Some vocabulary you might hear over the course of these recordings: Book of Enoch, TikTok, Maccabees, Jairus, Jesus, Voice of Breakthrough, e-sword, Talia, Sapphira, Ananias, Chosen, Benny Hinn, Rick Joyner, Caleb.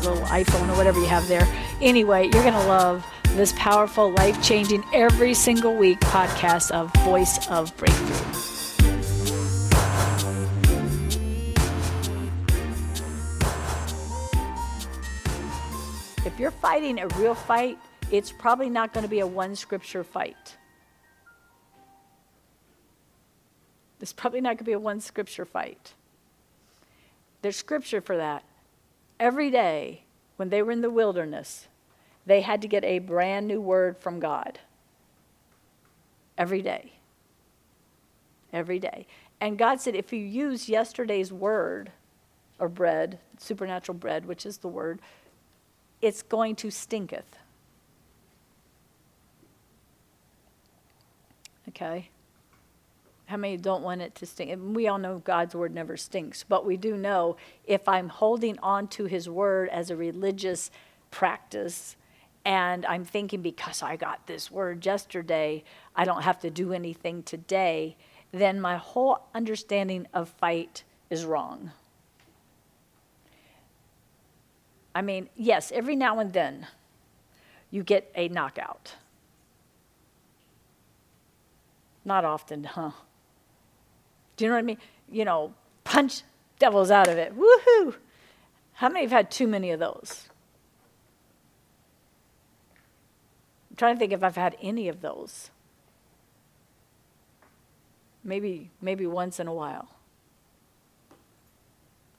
little iPhone or whatever you have there. Anyway, you're gonna love this powerful, life-changing, every single week podcast of Voice of Breakthrough. If you're fighting a real fight, it's probably not going to be a one scripture fight. It's probably not going to be a one scripture fight. There's scripture for that. Every day when they were in the wilderness, they had to get a brand new word from God. Every day. Every day. And God said, if you use yesterday's word or bread, supernatural bread, which is the word, it's going to stinketh. Okay? How many don't want it to stink? And we all know God's word never stinks, but we do know if I'm holding on to his word as a religious practice and I'm thinking because I got this word yesterday, I don't have to do anything today, then my whole understanding of fight is wrong. I mean, yes, every now and then you get a knockout. Not often, huh? Do you know what I mean? You know, punch devils out of it. Woohoo! How many have had too many of those? I'm trying to think if I've had any of those. Maybe once in a while.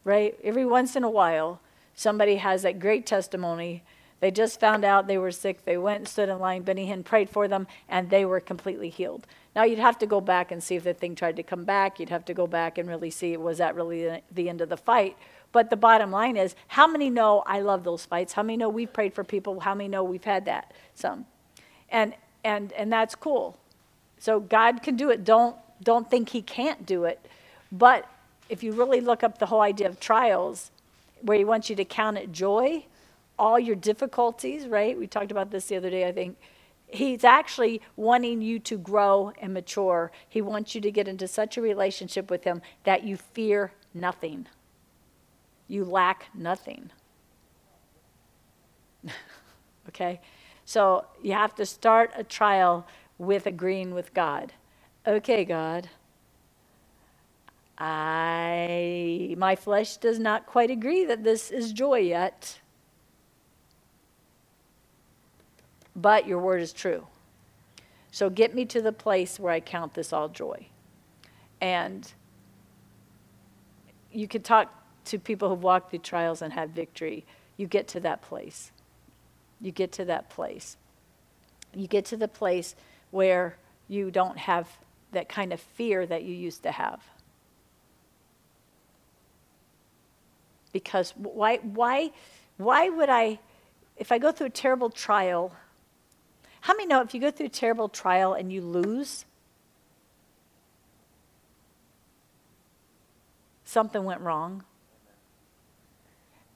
Right? Every once in a while, somebody has that great testimony. They just found out they were sick. They went and stood in line. Benny Hinn prayed for them, and they were completely healed. Now, you'd have to go back and see if the thing tried to come back. You'd have to go back and really see, was that really the end of the fight? But the bottom line is, how many know I love those fights? How many know we've prayed for people? How many know we've had that? Some. And that's cool. So God can do it. Don't think he can't do it. But if you really look up the whole idea of trials, where he wants you to count it joy, all your difficulties, right? We talked about this the other day, I think. He's actually wanting you to grow and mature. He wants you to get into such a relationship with him that you fear nothing. You lack nothing. Okay? So you have to start a trial with agreeing with God. Okay, God. My flesh does not quite agree that this is joy yet. But your word is true. So get me to the place where I count this all joy. And you can talk to people who've walked through trials and had victory. You get to that place. You get to that place. You get to the place where you don't have that kind of fear that you used to have. Because why would I, if I go through a terrible trial, how many know if you go through a terrible trial and you lose, something went wrong?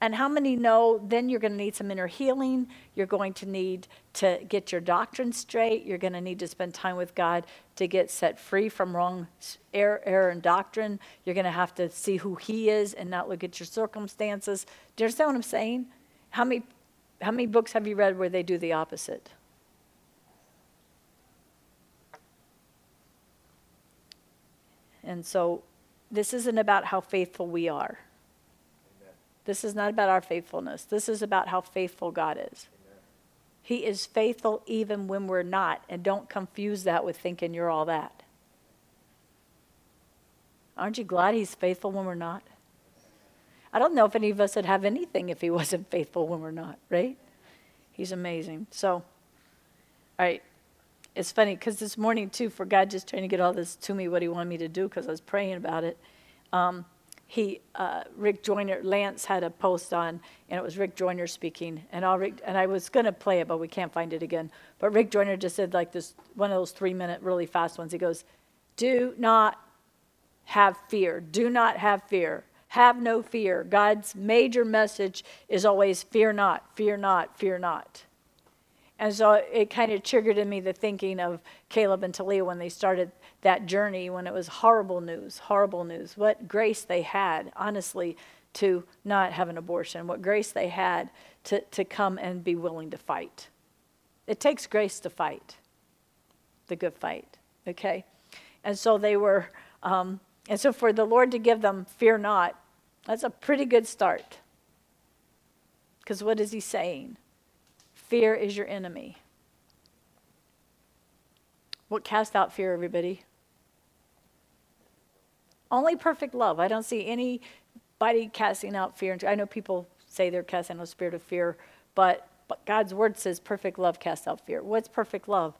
And how many know then you're going to need some inner healing, you're going to need to get your doctrine straight, you're going to need to spend time with God to get set free from wrong error and doctrine. You're going to have to see who he is and not look at your circumstances. Do you understand what I'm saying? How many books have you read where they do the opposite? And so this isn't about how faithful we are. Amen. This is not about our faithfulness. This is about how faithful God is. Amen. He is faithful even when we're not. And don't confuse that with thinking you're all that. Aren't you glad he's faithful when we're not? I don't know if any of us would have anything if he wasn't faithful when we're not, right? He's amazing. So, all right. It's funny because this morning, too, for God just trying to get all this to me, what he wanted me to do because I was praying about it. Rick Joyner, Lance had a post on, and it was Rick Joyner speaking, and I was gonna play it, but we can't find it again. But Rick Joyner just said like this, one of those 3-minute really fast ones. He goes, "Do not have fear. Do not have fear. Have no fear." God's major message is always fear not, fear not, fear not. And so it kind of triggered in me the thinking of Caleb and Talia when they started that journey, when it was horrible news, horrible news. What grace they had, honestly, to not have an abortion. What grace they had to come and be willing to fight. It takes grace to fight, the good fight, okay? And so they were, and so for the Lord to give them fear not, that's a pretty good start. Because what is he saying? Fear is your enemy. What casts out fear, everybody? Only perfect love. I don't see anybody casting out fear. I know people say they're casting out a spirit of fear, but God's word says perfect love casts out fear. What's perfect love?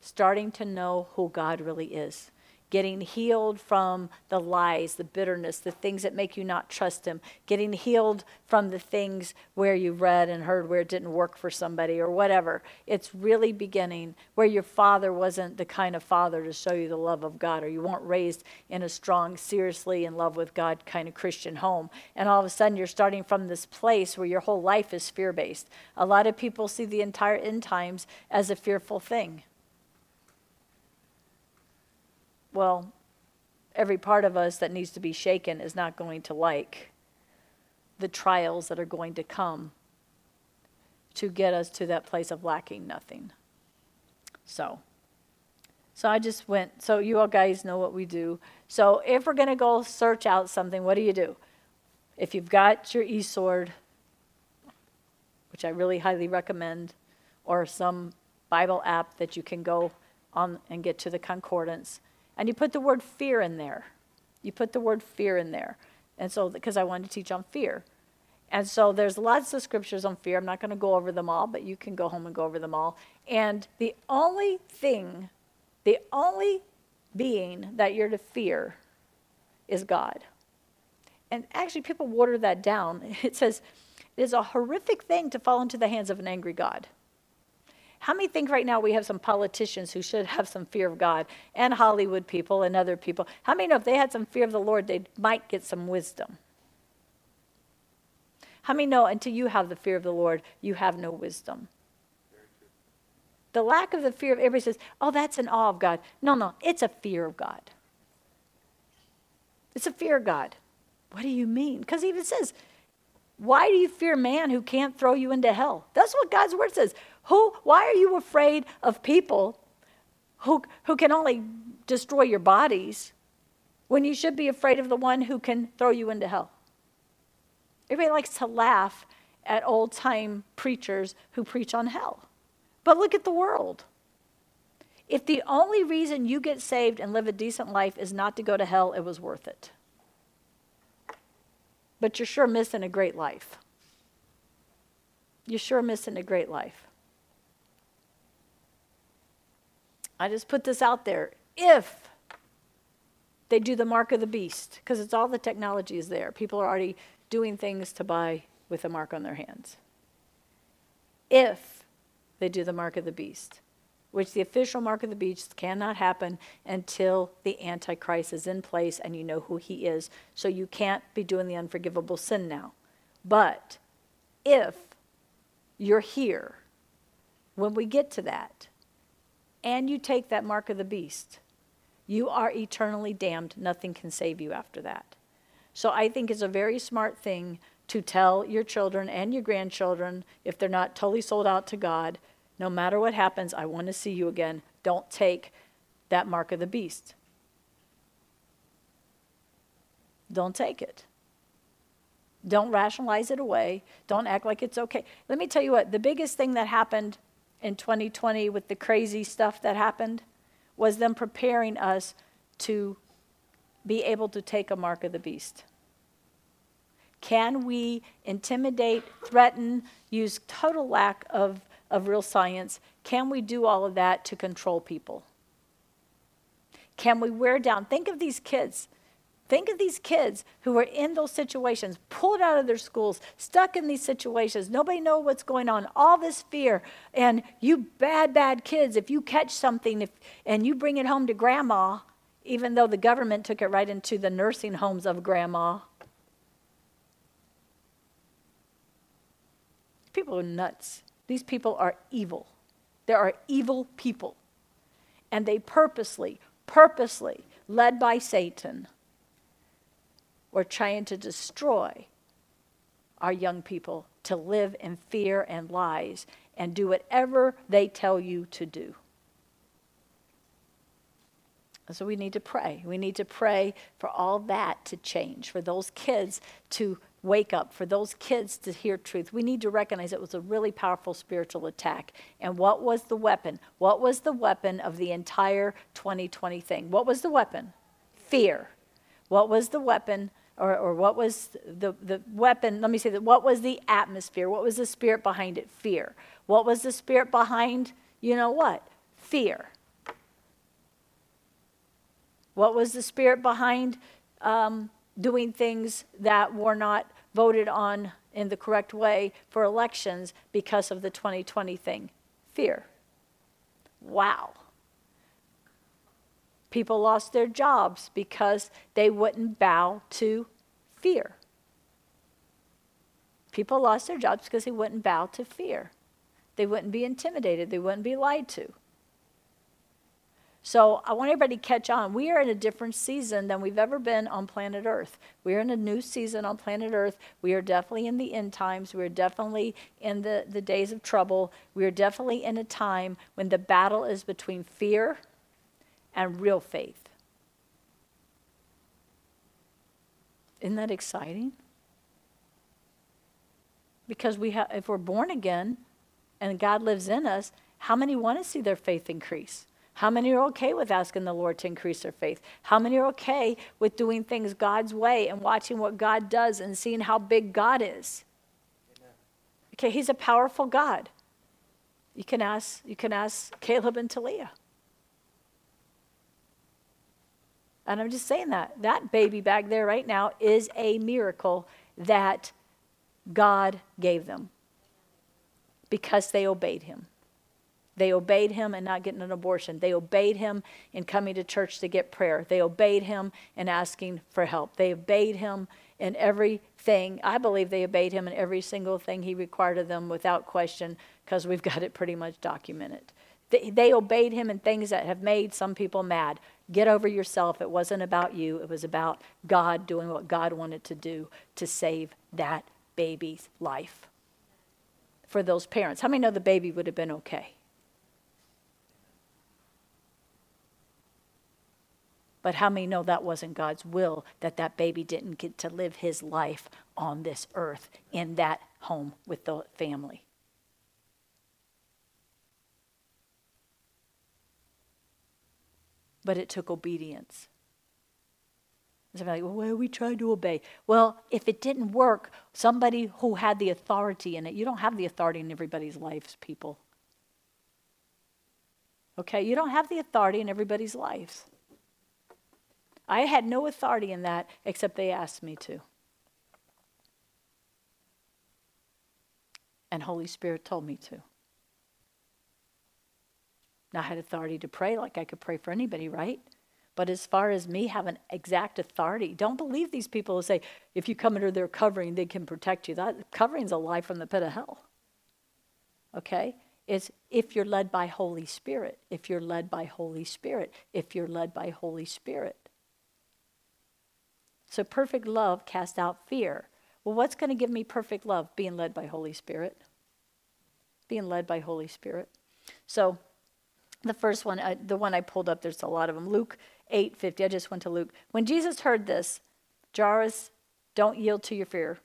Starting to know who God really is. Getting healed from the lies, the bitterness, the things that make you not trust him. Getting healed from the things where you read and heard where it didn't work for somebody or whatever. It's really beginning where your father wasn't the kind of father to show you the love of God, or you weren't raised in a strong, seriously in love with God kind of Christian home. And all of a sudden you're starting from this place where your whole life is fear-based. A lot of people see the entire end times as a fearful thing. Well, every part of us that needs to be shaken is not going to like the trials that are going to come to get us to that place of lacking nothing. So I just went, so you all guys know what we do. So if we're going to go search out something, what do you do? If you've got your e-sword, which I really highly recommend, or some Bible app that you can go on and get to the concordance, and you put the word fear in there. You put the word fear in there. And so, because I wanted to teach on fear. And so there's lots of scriptures on fear. I'm not going to go over them all, but you can go home and go over them all. And the only thing, the only being that you're to fear is God. And actually, people water that down. It says, it is a horrific thing to fall into the hands of an angry God. How many think right now we have some politicians who should have some fear of God, and Hollywood people and other people? How many know if they had some fear of the Lord, they might get some wisdom? How many know until you have the fear of the Lord, you have no wisdom? The lack of the fear of, everybody says, oh, that's an awe of God. No, it's a fear of God. It's a fear of God. What do you mean? Because he even says, why do you fear man who can't throw you into hell? That's what God's word says. Why are you afraid of people who can only destroy your bodies when you should be afraid of the one who can throw you into hell? Everybody likes to laugh at old-time preachers who preach on hell. But look at the world. If the only reason you get saved and live a decent life is not to go to hell, it was worth it. But you're sure missing a great life. You're sure missing a great life. I just put this out there. If they do the mark of the beast, because it's all the technology is there. People are already doing things to buy with a mark on their hands. If they do the mark of the beast, which the official mark of the beast cannot happen until the Antichrist is in place and you know who he is. So you can't be doing the unforgivable sin now. But if you're here, when we get to that, and you take that mark of the beast, you are eternally damned. Nothing can save you after that. So I think it's a very smart thing to tell your children and your grandchildren, if they're not totally sold out to God, no matter what happens, I want to see you again. Don't take that mark of the beast. Don't take it. Don't rationalize it away. Don't act like it's okay. Let me tell you what, the biggest thing that happened in 2020 with the crazy stuff that happened was them preparing us to be able to take a mark of the beast. Can we intimidate, threaten, use total lack of real science? Can we do all of that to control people? Can we wear down? Think of these kids. Think of these kids who were in those situations, pulled out of their schools, stuck in these situations. Nobody knows what's going on. All this fear. And you bad kids, if you catch something and you bring it home to grandma, even though the government took it right into the nursing homes of grandma. People are nuts. These people are evil. There are evil people. And they purposely, led by Satan, we're trying to destroy our young people to live in fear and lies and do whatever they tell you to do. So we need to pray. We need to pray for all that to change, for those kids to wake up, for those kids to hear truth. We need to recognize it was a really powerful spiritual attack. And what was the weapon? What was the weapon of the entire 2020 thing? What was the weapon? Fear. What was the weapon? Or what was the weapon? Let me say that. What was the atmosphere? What was the spirit behind it? Fear. What was the spirit behind, you know what? Fear. What was the spirit behind doing things that were not voted on in the correct way for elections because of the 2020 thing? Fear. Wow. People lost their jobs because they wouldn't bow to fear. People lost their jobs because they wouldn't bow to fear. They wouldn't be intimidated. They wouldn't be lied to. So I want everybody to catch on. We are in a different season than we've ever been on planet Earth. We are in a new season on planet Earth. We are definitely in the end times. We are definitely in the days of trouble. We are definitely in a time when the battle is between fear and real faith. Isn't that exciting? Because if we're born again and God lives in us, how many want to see their faith increase? How many are okay with asking the Lord to increase their faith? How many are okay with doing things God's way and watching what God does and seeing how big God is? Amen. Okay, He's a powerful God. You can ask Caleb and Talia. And I'm just saying that baby back there right now is a miracle that God gave them because they obeyed Him. They obeyed Him in not getting an abortion. They obeyed Him in coming to church to get prayer. They obeyed Him in asking for help. They obeyed Him in everything. I believe they obeyed Him in every single thing He required of them without question, because we've got it pretty much documented. They obeyed Him in things that have made some people mad. Get over yourself. It wasn't about you. It was about God doing what God wanted to do to save that baby's life for those parents. How many know the baby would have been okay? But how many know that wasn't God's will, that baby didn't get to live his life on this earth in that home with the family? But it took obedience. Somebody like, well, we tried to obey. Well, if it didn't work, somebody who had the authority in it. You don't have the authority in everybody's lives, people. Okay, you don't have the authority in everybody's lives. I had no authority in that except they asked me to. And Holy Spirit told me to. I had authority to pray, like I could pray for anybody, right? But as far as me having exact authority, don't believe these people who say, if you come under their covering, they can protect you. That covering's a lie from the pit of hell. Okay? It's if you're led by Holy Spirit, if you're led by Holy Spirit, if you're led by Holy Spirit. So perfect love casts out fear. Well, what's going to give me perfect love? Being led by Holy Spirit. Being led by Holy Spirit. So the first one, the one I pulled up, there's a lot of them. Luke 8:50. I just went to Luke. When Jesus heard this, Jairus, don't yield to your fear.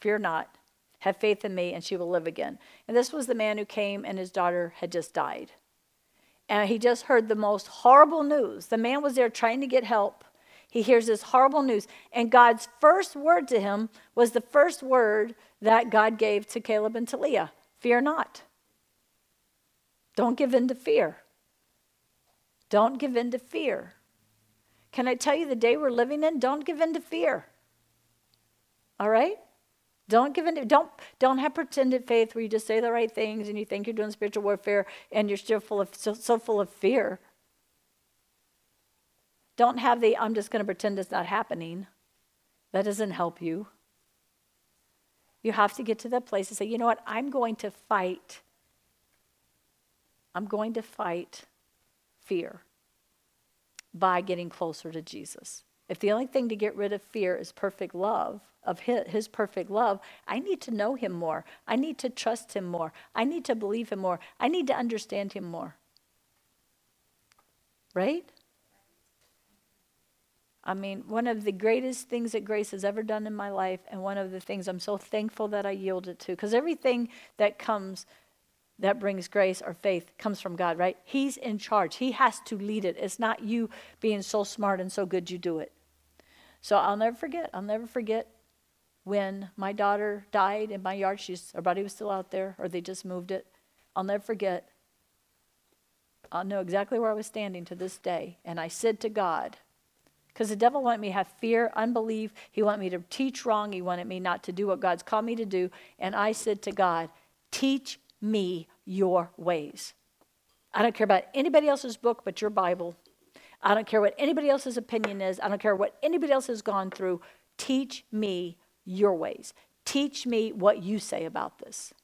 Fear not. Have faith in me, and she will live again. And this was the man who came, and his daughter had just died. And he just heard the most horrible news. The man was there trying to get help. He hears this horrible news. And God's first word to him was the first word that God gave to Caleb and Talia. Fear not. Don't give in to fear. Don't give in to fear. Can I tell you the day we're living in? Don't give in to fear. All right? Don't give in to, don't have pretended faith where you just say the right things and you think you're doing spiritual warfare and you're still full of so full of fear. Don't have the I'm just going to pretend it's not happening. That doesn't help you. You have to get to that place and say, you know what? I'm going to fight. I'm going to fight fear by getting closer to Jesus. If the only thing to get rid of fear is perfect love, of his perfect love, I need to know him more. I need to trust him more. I need to believe him more. I need to understand him more. Right? I mean, one of the greatest things that grace has ever done in my life, and one of the things I'm so thankful that I yielded to, because everything that comes that brings grace or faith comes from God, right? He's in charge. He has to lead it. It's not you being so smart and so good you do it. So I'll never forget. I'll never forget when my daughter died in my yard. Her body was still out there, or they just moved it. I'll never forget. I'll know exactly where I was standing to this day. And I said to God, because the devil wanted me to have fear, unbelief. He wanted me to teach wrong. He wanted me not to do what God's called me to do. And I said to God, teach me your ways. I don't care about anybody else's book but your Bible. I don't care what anybody else's opinion is. I don't care what anybody else has gone through. Teach me your ways. Teach me what you say about this.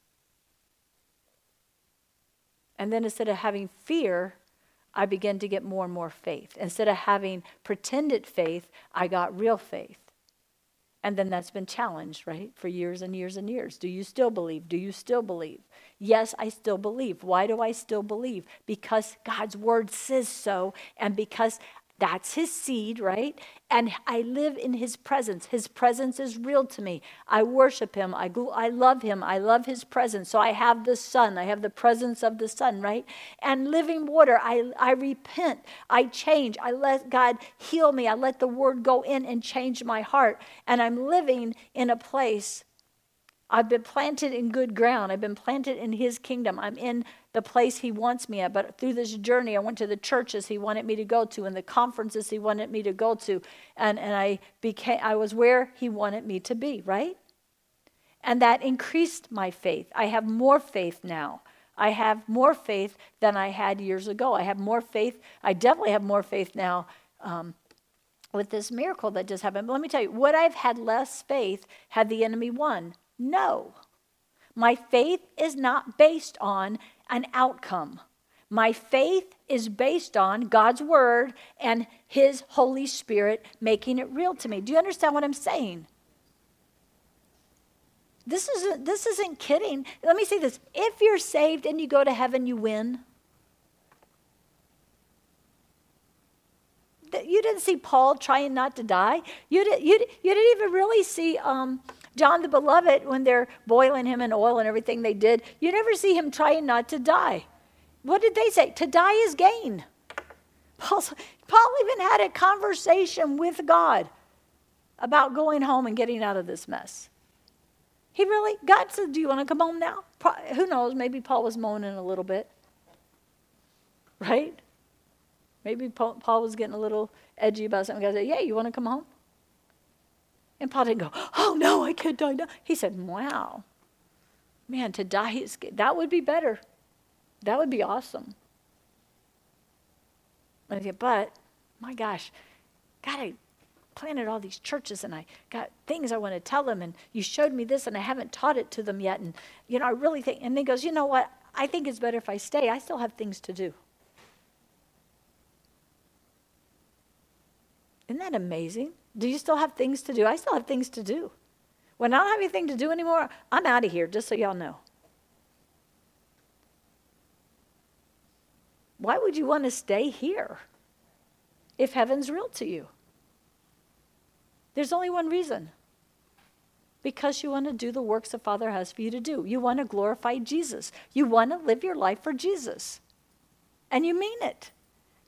And then instead of having fear, I began to get more and more faith. Instead of having pretended faith, I got real faith. And then that's been challenged, right? For years and years and years. Do you still believe? Do you still believe? Yes, I still believe. Why do I still believe? Because God's word says so, and because that's his seed, right? And I live in his presence. His presence is real to me. I worship him. I love him. I love his presence. So I have the Son. I have the presence of the Son, right? And living water. I repent. I change. I let God heal me. I let the word go in and change my heart. And I'm living in a place. I've been planted in good ground. I've been planted in his kingdom. I'm in the place he wants me at. But through this journey, I went to the churches he wanted me to go to and the conferences he wanted me to go to. And I was where he wanted me to be, right? And that increased my faith. I have more faith now. I have more faith than I had years ago. I have more faith. I definitely have more faith now with this miracle that just happened. But let me tell you, would I have had less faith had the enemy won? No. My faith is not based on an outcome. My faith is based on God's word and his Holy Spirit making it real to me. Do you understand what I'm saying? This isn't kidding. Let me say this. If you're saved and you go to heaven, you win. You didn't see Paul trying not to die. You didn't even really see John the Beloved, when they're boiling him in oil and everything they did, you never see him trying not to die. What did they say? To die is gain. Paul even had a conversation with God about going home and getting out of this mess. God said, do you want to come home now? Who knows? Maybe Paul was moaning a little bit, right? Maybe Paul was getting a little edgy about something. God said, yeah, you want to come home? And Paul didn't go, oh, no, I can't die now. He said, wow, man, to die, that would be better. That would be awesome. And I said, but, my gosh, God, I planted all these churches, and I got things I want to tell them, and you showed me this, and I haven't taught it to them yet. And, you know, I really think, and he goes, you know what, I think it's better if I stay. I still have things to do. Isn't that amazing? Do you still have things to do? I still have things to do. When I don't have anything to do anymore, I'm out of here, just so y'all know. Why would you want to stay here if heaven's real to you? There's only one reason. Because you want to do the works the Father has for you to do. You want to glorify Jesus. You want to live your life for Jesus. And you mean it.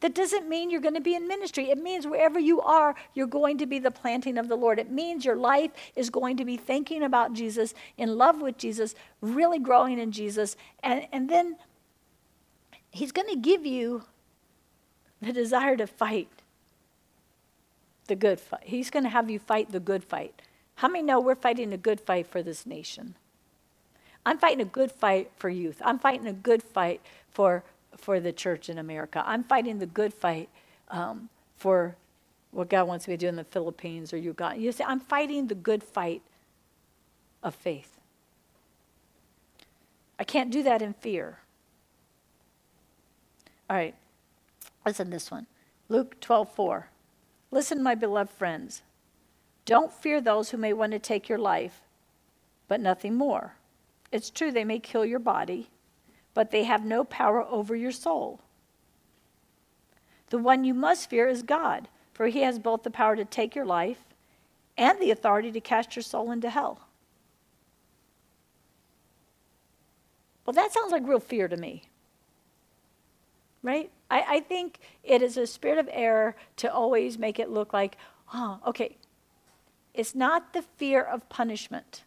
That doesn't mean you're going to be in ministry. It means wherever you are, you're going to be the planting of the Lord. It means your life is going to be thinking about Jesus, in love with Jesus, really growing in Jesus. And then he's going to give you the desire to fight the good fight. He's going to have you fight the good fight. How many know we're fighting a good fight for this nation? I'm fighting a good fight for youth. I'm fighting a good fight for the church in America. I'm fighting the good fight for what God wants me to do in the Philippines or Uganda. You see, I'm fighting the good fight of faith. I can't do that in fear. All right, listen to this one. Luke 12:4. Listen, my beloved friends. Don't fear those who may want to take your life, but nothing more. It's true they may kill your body, but they have no power over your soul. The one you must fear is God, for he has both the power to take your life and the authority to cast your soul into hell. Well, that sounds like real fear to me, right? I think it is a spirit of error to always make it look like, oh, okay, it's not the fear of punishment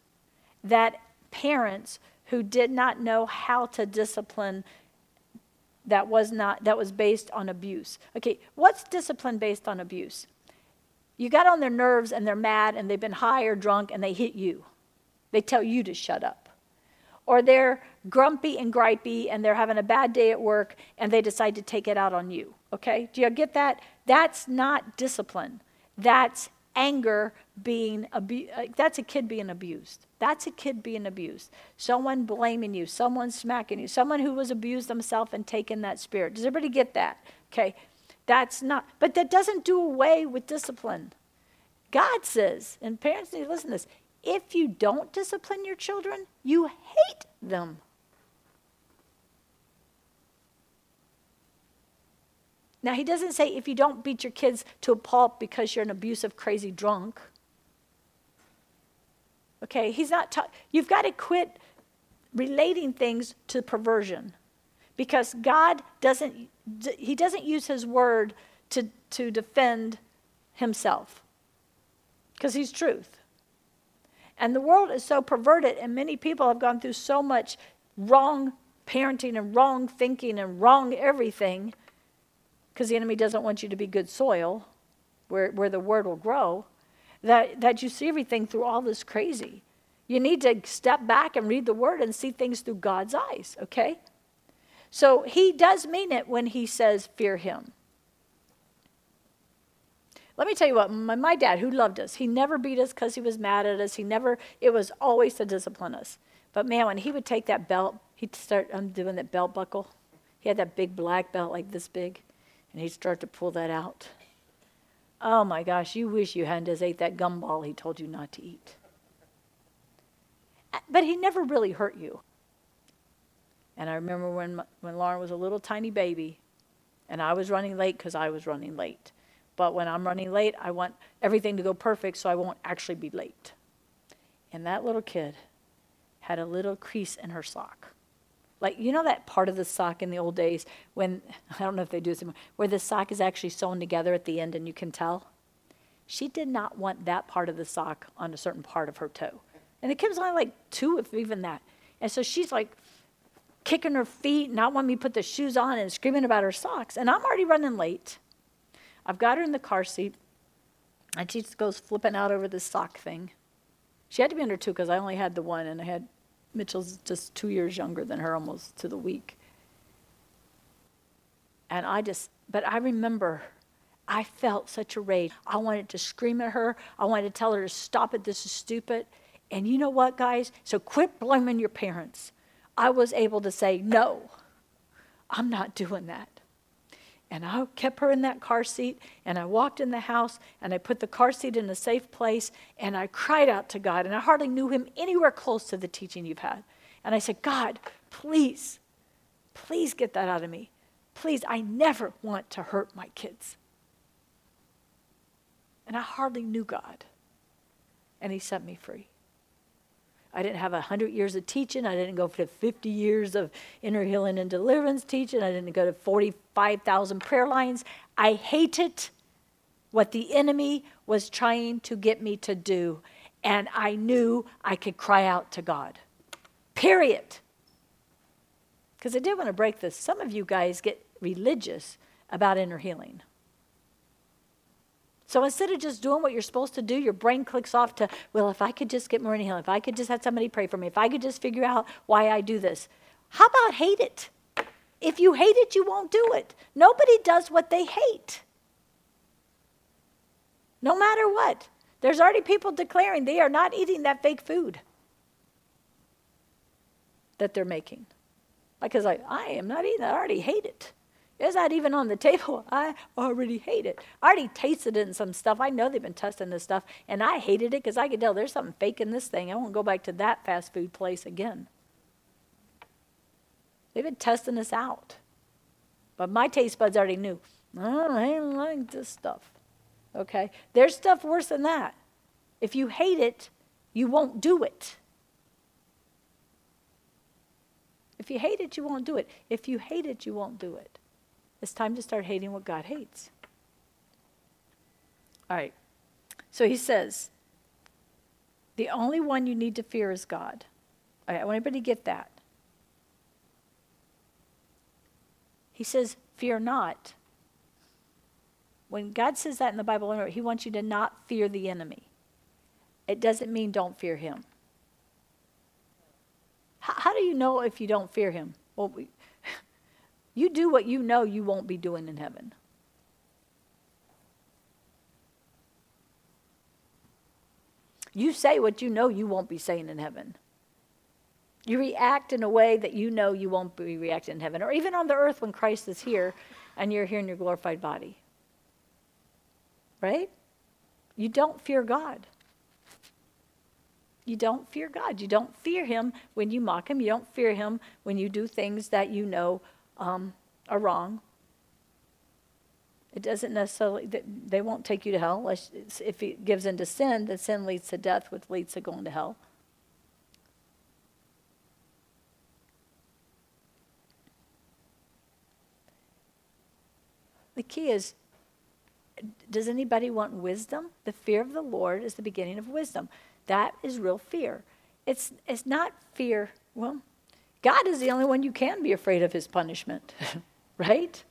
that parents who did not know how to discipline that was based on abuse. Okay, what's discipline based on abuse? You got on their nerves and they're mad and they've been high or drunk and they hit you. They tell you to shut up. Or they're grumpy and gripey and they're having a bad day at work and they decide to take it out on you, okay? Do you get that? That's not discipline. That's anger being abused. That's a kid being abused. That's a kid being abused. Someone blaming you, someone smacking you, someone who was abused themselves and taken that spirit. Does everybody get that? Okay, that's not, but that doesn't do away with discipline. God says, and parents need to listen to this, if you don't discipline your children, you hate them. Now, he doesn't say if you don't beat your kids to a pulp because you're an abusive, crazy drunk. Okay, he's not talking. You've got to quit relating things to perversion because God doesn't, he doesn't use his word to defend himself because he's truth. And the world is so perverted, and many people have gone through so much wrong parenting and wrong thinking and wrong everything because the enemy doesn't want you to be good soil where the word will grow, that you see everything through all this crazy. You need to step back and read the word and see things through God's eyes, okay? So he does mean it when he says fear him. Let me tell you what, my dad, who loved us, he never beat us because he was mad at us. He never, it was always to discipline us. But man, when he would take that belt, he'd start undoing that belt buckle. He had that big black belt like this big, and he'd start to pull that out. Oh my gosh, you wish you hadn't just ate that gumball he told you not to eat. But he never really hurt you. And I remember when Lauren was a little tiny baby, and I was running late because I was running late. But when I'm running late, I want everything to go perfect so I won't actually be late. And that little kid had a little crease in her sock. Like, you know that part of the sock in the old days when, I don't know if they do this anymore, where the sock is actually sewn together at the end and you can tell? She did not want that part of the sock on a certain part of her toe. And the kid was only like 2, if even that. And so she's like kicking her feet, not wanting me to put the shoes on and screaming about her socks. And I'm already running late. I've got her in the car seat, and she just goes flipping out over this sock thing. She had to be under 2 because I only had the one, and I had Mitchell's just 2 years younger than her, almost to the week. And but I remember I felt such a rage. I wanted to scream at her. I wanted to tell her to stop it. This is stupid. And you know what, guys? So quit blaming your parents. I was able to say, no, I'm not doing that. And I kept her in that car seat, and I walked in the house, and I put the car seat in a safe place, and I cried out to God, and I hardly knew him anywhere close to the teaching you've had. And I said, God, please, please get that out of me. Please, I never want to hurt my kids. And I hardly knew God, and he set me free. I didn't have 100 years of teaching. I didn't go for 50 years of inner healing and deliverance teaching. I didn't go to 45,000 prayer lines. I hated what the enemy was trying to get me to do, and I knew I could cry out to God, period. Because I did want to break this. Some of you guys get religious about inner healing. So instead of just doing what you're supposed to do, your brain clicks off to, well, if I could just get more in healing, if I could just have somebody pray for me, if I could just figure out why I do this. How about hate it? If you hate it, you won't do it. Nobody does what they hate. No matter what. There's already people declaring they are not eating that fake food that they're making. Because I am not eating that. I already hate it. It's not even on the table. I already hate it. I already tasted it in some stuff. I know they've been testing this stuff, and I hated it because I could tell there's something fake in this thing. I won't go back to that fast food place again. They've been testing this out. But my taste buds already knew. Oh, I don't like this stuff. Okay? There's stuff worse than that. If you hate it, you won't do it. If you hate it, you won't do it. If you hate it, you won't do it. It's time to start hating what God hates. All right. So he says, the only one you need to fear is God. All right, I want everybody to get that. He says, fear not. When God says that in the Bible, he wants you to not fear the enemy. It doesn't mean don't fear him. How do you know if you don't fear him? Well, you do what you know you won't be doing in heaven. You say what you know you won't be saying in heaven. You react in a way that you know you won't be reacting in heaven, or even on the earth when Christ is here and you're here in your glorified body. Right? You don't fear God. You don't fear God. You don't fear him when you mock him. You don't fear him when you do things that you know are wrong. It doesn't necessarily, they won't take you to hell. Unless, if it gives into sin, then sin leads to death, which leads to going to hell. The key is, does anybody want wisdom? The fear of the Lord is the beginning of wisdom. That is real fear. It's not fear. Well, God is the only one you can be afraid of his punishment, right?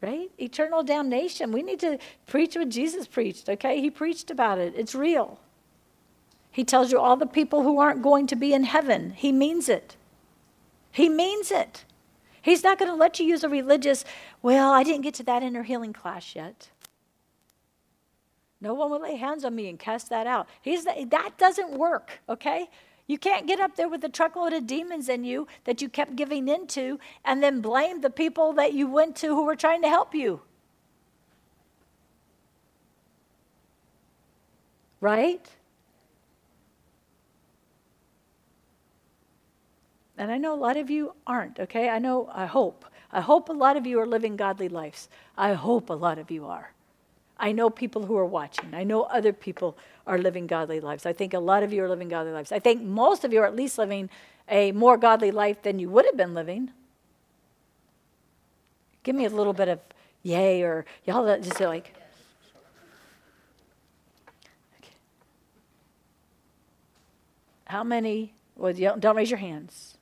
Right? Eternal damnation. We need to preach what Jesus preached, okay? He preached about it. It's real. He tells you all the people who aren't going to be in heaven. He means it. He means it. He's not going to let you use a religious, well, I didn't get to that inner healing class yet. No one will lay hands on me and cast that out. That doesn't work, okay? You can't get up there with a truckload of demons in you that you kept giving into and then blame the people that you went to who were trying to help you. Right? And I know a lot of you aren't, okay? I know, I hope a lot of you are living godly lives. I hope a lot of you are. I know people who are watching. I know other people are living godly lives. I think a lot of you are living godly lives. I think most of you are at least living a more godly life than you would have been living. Give me a little bit of yay or y'all just say like. Okay. How many, well, don't raise your hands.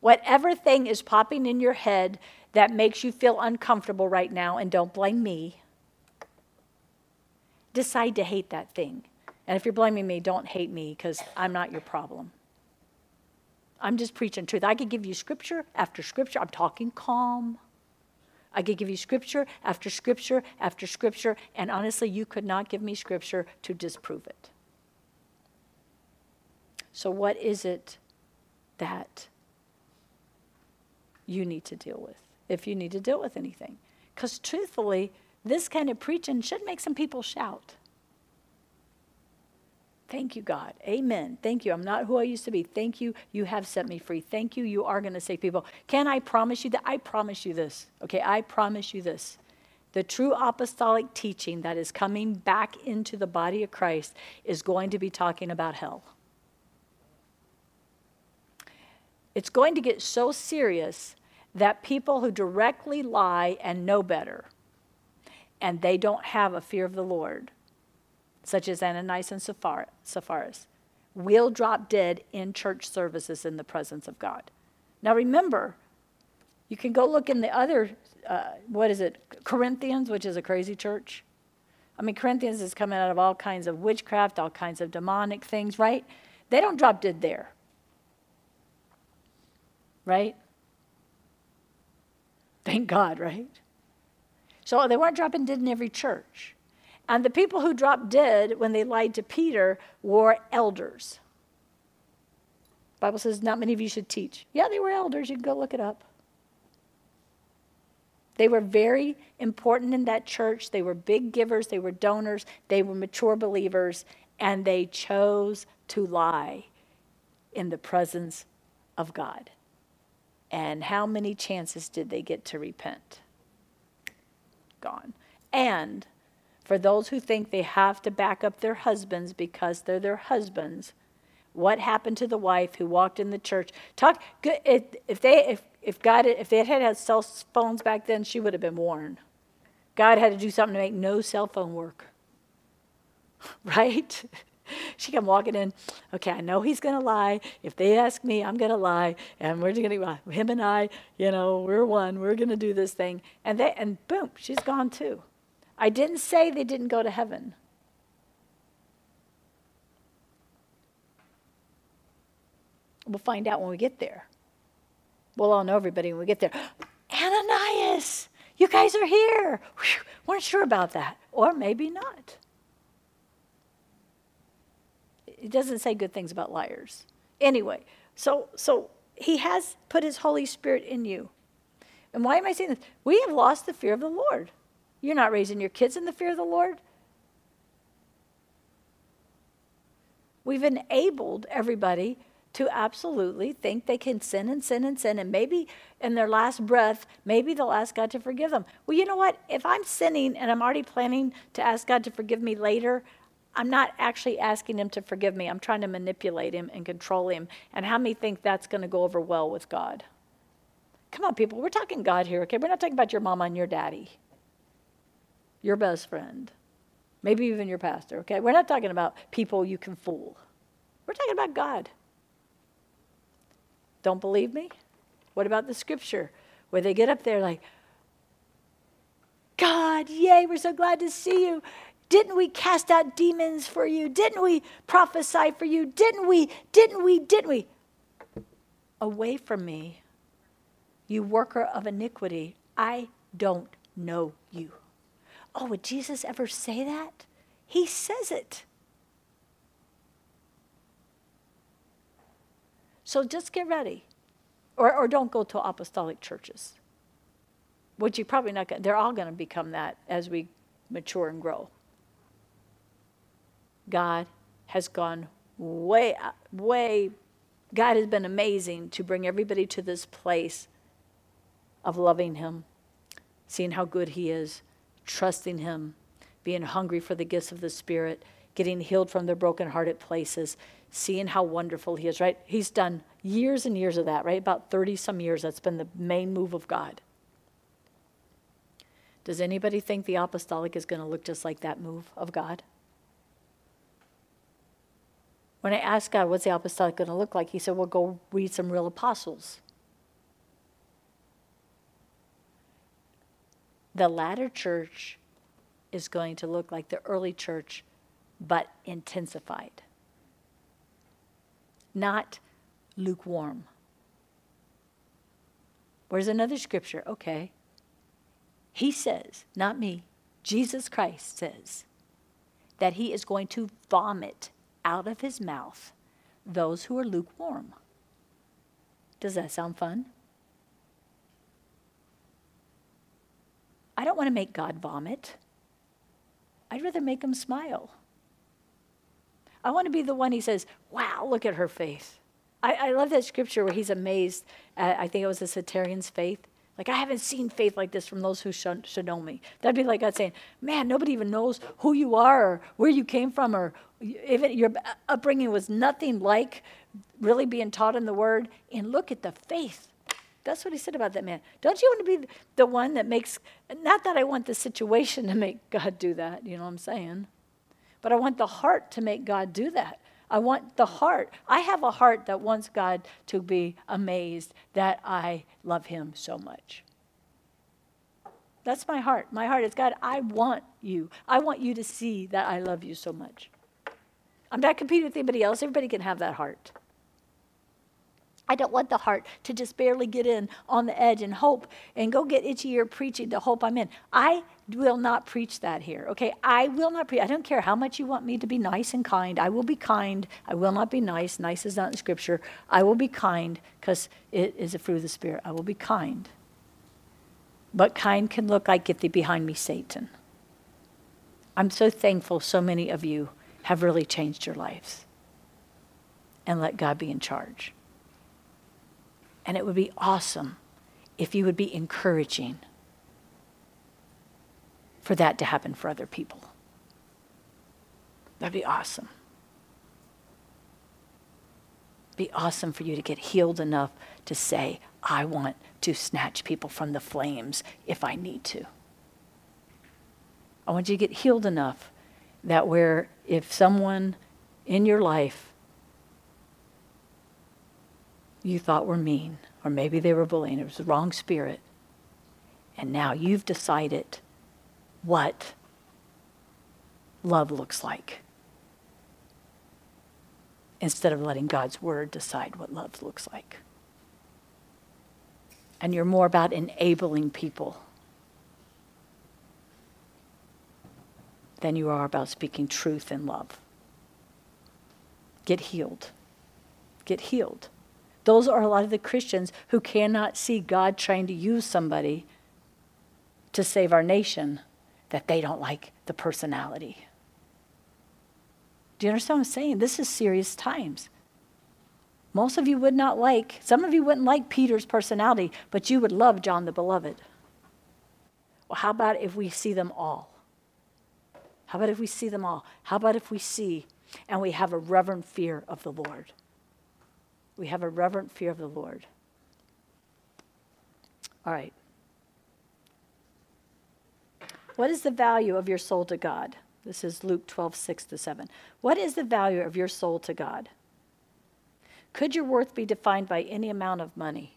Whatever thing is popping in your head that makes you feel uncomfortable right now, and don't blame me, decide to hate that thing. And if you're blaming me, don't hate me because I'm not your problem. I'm just preaching truth. I could give you scripture after scripture. I'm talking calm. I could give you scripture after scripture after scripture, and honestly, you could not give me scripture to disprove it. So what is it that you need to deal with, if you need to deal with anything? Because truthfully, this kind of preaching should make some people shout. Thank you, God. Amen. Thank you. I'm not who I used to be. Thank you. You have set me free. Thank you. You are going to save people. Can I promise you that? I promise you this. Okay, I promise you this. The true apostolic teaching that is coming back into the body of Christ is going to be talking about hell. It's going to get so serious that people who directly lie and know better, and they don't have a fear of the Lord, such as Ananias and Sapphira, will drop dead in church services in the presence of God. Now remember, You can go look in the other, Corinthians, which is a crazy church. I mean, Corinthians is coming out of all kinds of witchcraft, all kinds of demonic things, right? They don't drop dead there. Right? Thank God, right? So they weren't dropping dead in every church. And the people who dropped dead when they lied to Peter were elders. The Bible says not many of you should teach. Yeah, they were elders. You can go look it up. They were very important in that church. They were big givers. They were donors. They were mature believers. And they chose to lie in the presence of God. And how many chances did they get to repent? Gone. And for those who think they have to back up their husbands because they're their husbands, what happened to the wife who walked in the church? If they had cell phones back then, she would have been warned. God had to do something to make no cell phone work. Right? She come walking in. Okay, I know he's going to lie. If they ask me, I'm going to lie. And we're just going to lie. Him and I, we're one. We're going to do this thing. And boom, she's gone too. I didn't say they didn't go to heaven. We'll find out when we get there. We'll all know everybody when we get there. Ananias, you guys are here. Whew, weren't sure about that. Or maybe not. It doesn't say good things about liars. Anyway, so he has put his Holy Spirit in you. And why am I saying this? We have lost the fear of the Lord. You're not raising your kids in the fear of the Lord. We've enabled everybody to absolutely think they can sin and sin and sin. And maybe in their last breath, maybe they'll ask God to forgive them. Well, you know what? If I'm sinning and I'm already planning to ask God to forgive me later, I'm not actually asking him to forgive me. I'm trying to manipulate him and control him. And how many think that's going to go over well with God? Come on, people. We're talking God here, okay? We're not talking about your mama and your daddy, your best friend, maybe even your pastor, okay? We're not talking about people you can fool. We're talking about God. Don't believe me? What about the scripture where they get up there like, God, yay, we're so glad to see you. Didn't we cast out demons for you? Didn't we prophesy for you? Didn't we? Away from me, you worker of iniquity, I don't know you. Oh, would Jesus ever say that? He says it. So just get ready. Or don't go to apostolic churches. Which you probably not going to. They're all going to become that as we mature and grow. God has gone way. God has been amazing to bring everybody to this place of loving him, seeing how good he is, trusting him, being hungry for the gifts of the Spirit, getting healed from their brokenhearted places, seeing how wonderful he is, right? He's done years and years of that, right? About 30 some years, that's been the main move of God. Does anybody think the apostolic is going to look just like that move of God? When I asked God, what's the apostolic going to look like? He said, well, go read some real apostles. The latter church is going to look like the early church, but intensified. Not lukewarm. Where's another scripture? Okay. He says, not me, Jesus Christ says, that he is going to vomit out of his mouth those who are lukewarm. Does that sound fun? I don't want to make God vomit. I'd rather make him smile. I want to be the one he says, wow, look at her faith. I love that scripture where he's amazed at, I think it was the Satarian's faith. Like, I haven't seen faith like this from those who should know me. That'd be like God saying, man, nobody even knows who you are or where you came from, or even your upbringing was nothing like really being taught in the Word. And look at the faith. That's what he said about that man. Don't you want to be the one that makes, not that I want the situation to make God do that, you know what I'm saying? But I want the heart to make God do that. I want the heart. I have a heart that wants God to be amazed that I love him so much. That's my heart. My heart is, God, I want you. I want you to see that I love you so much. I'm not competing with anybody else. Everybody can have that heart. I don't want the heart to just barely get in on the edge and hope and go get itchy ear preaching the hope I'm in. I will not preach that here, okay? I will not preach. I don't care how much you want me to be nice and kind. I will be kind. I will not be nice. Nice is not in Scripture. I will be kind because it is a fruit of the Spirit. I will be kind. But kind can look like, get thee behind me, Satan. I'm so thankful so many of you have really changed your lives and let God be in charge. And it would be awesome if you would be encouraging for that to happen for other people. That'd be awesome. It'd be awesome for you to get healed enough to say, I want to snatch people from the flames if I need to. I want you to get healed enough that where if someone in your life you thought were mean, or maybe they were bullying, it was the wrong spirit, and now you've decided what love looks like instead of letting God's word decide what love looks like. And you're more about enabling people than you are about speaking truth and love. Get healed. Get healed. Those are a lot of the Christians who cannot see God trying to use somebody to save our nation, that they don't like the personality. Do you understand what I'm saying? This is serious times. Most of you would not like, some of you wouldn't like Peter's personality, but you would love John the Beloved. Well, how about if we see them all? How about if we see them all? How about if we see and we have a reverent fear of the Lord? We have a reverent fear of the Lord. All right. What is the value of your soul to God? This is Luke 12:6-7. What is the value of your soul to God? Could your worth be defined by any amount of money?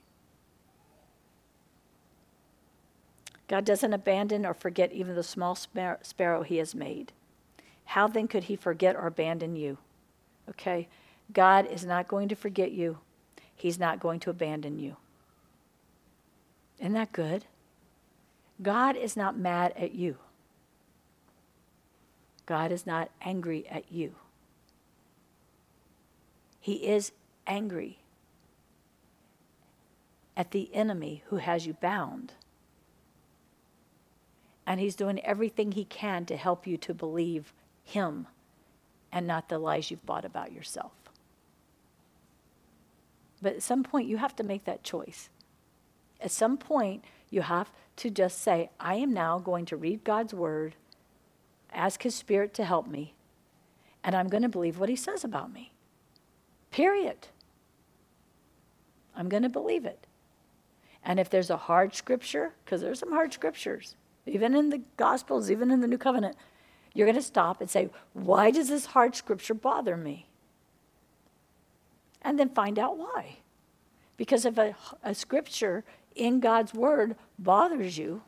God doesn't abandon or forget even the small sparrow he has made. How then could he forget or abandon you? Okay, God is not going to forget you. He's not going to abandon you. Isn't that good? God is not mad at you. God is not angry at you. He is angry at the enemy who has you bound. And he's doing everything he can to help you to believe him and not the lies you've bought about yourself. But at some point, you have to make that choice. At some point, you have to just say, I am now going to read God's word, ask his Spirit to help me, and I'm going to believe what he says about me. Period. I'm going to believe it. And if there's a hard scripture, because there's some hard scriptures, even in the Gospels, even in the New Covenant, you're going to stop and say, why does this hard scripture bother me? And then find out why. Because if a scripture in God's word bothers you,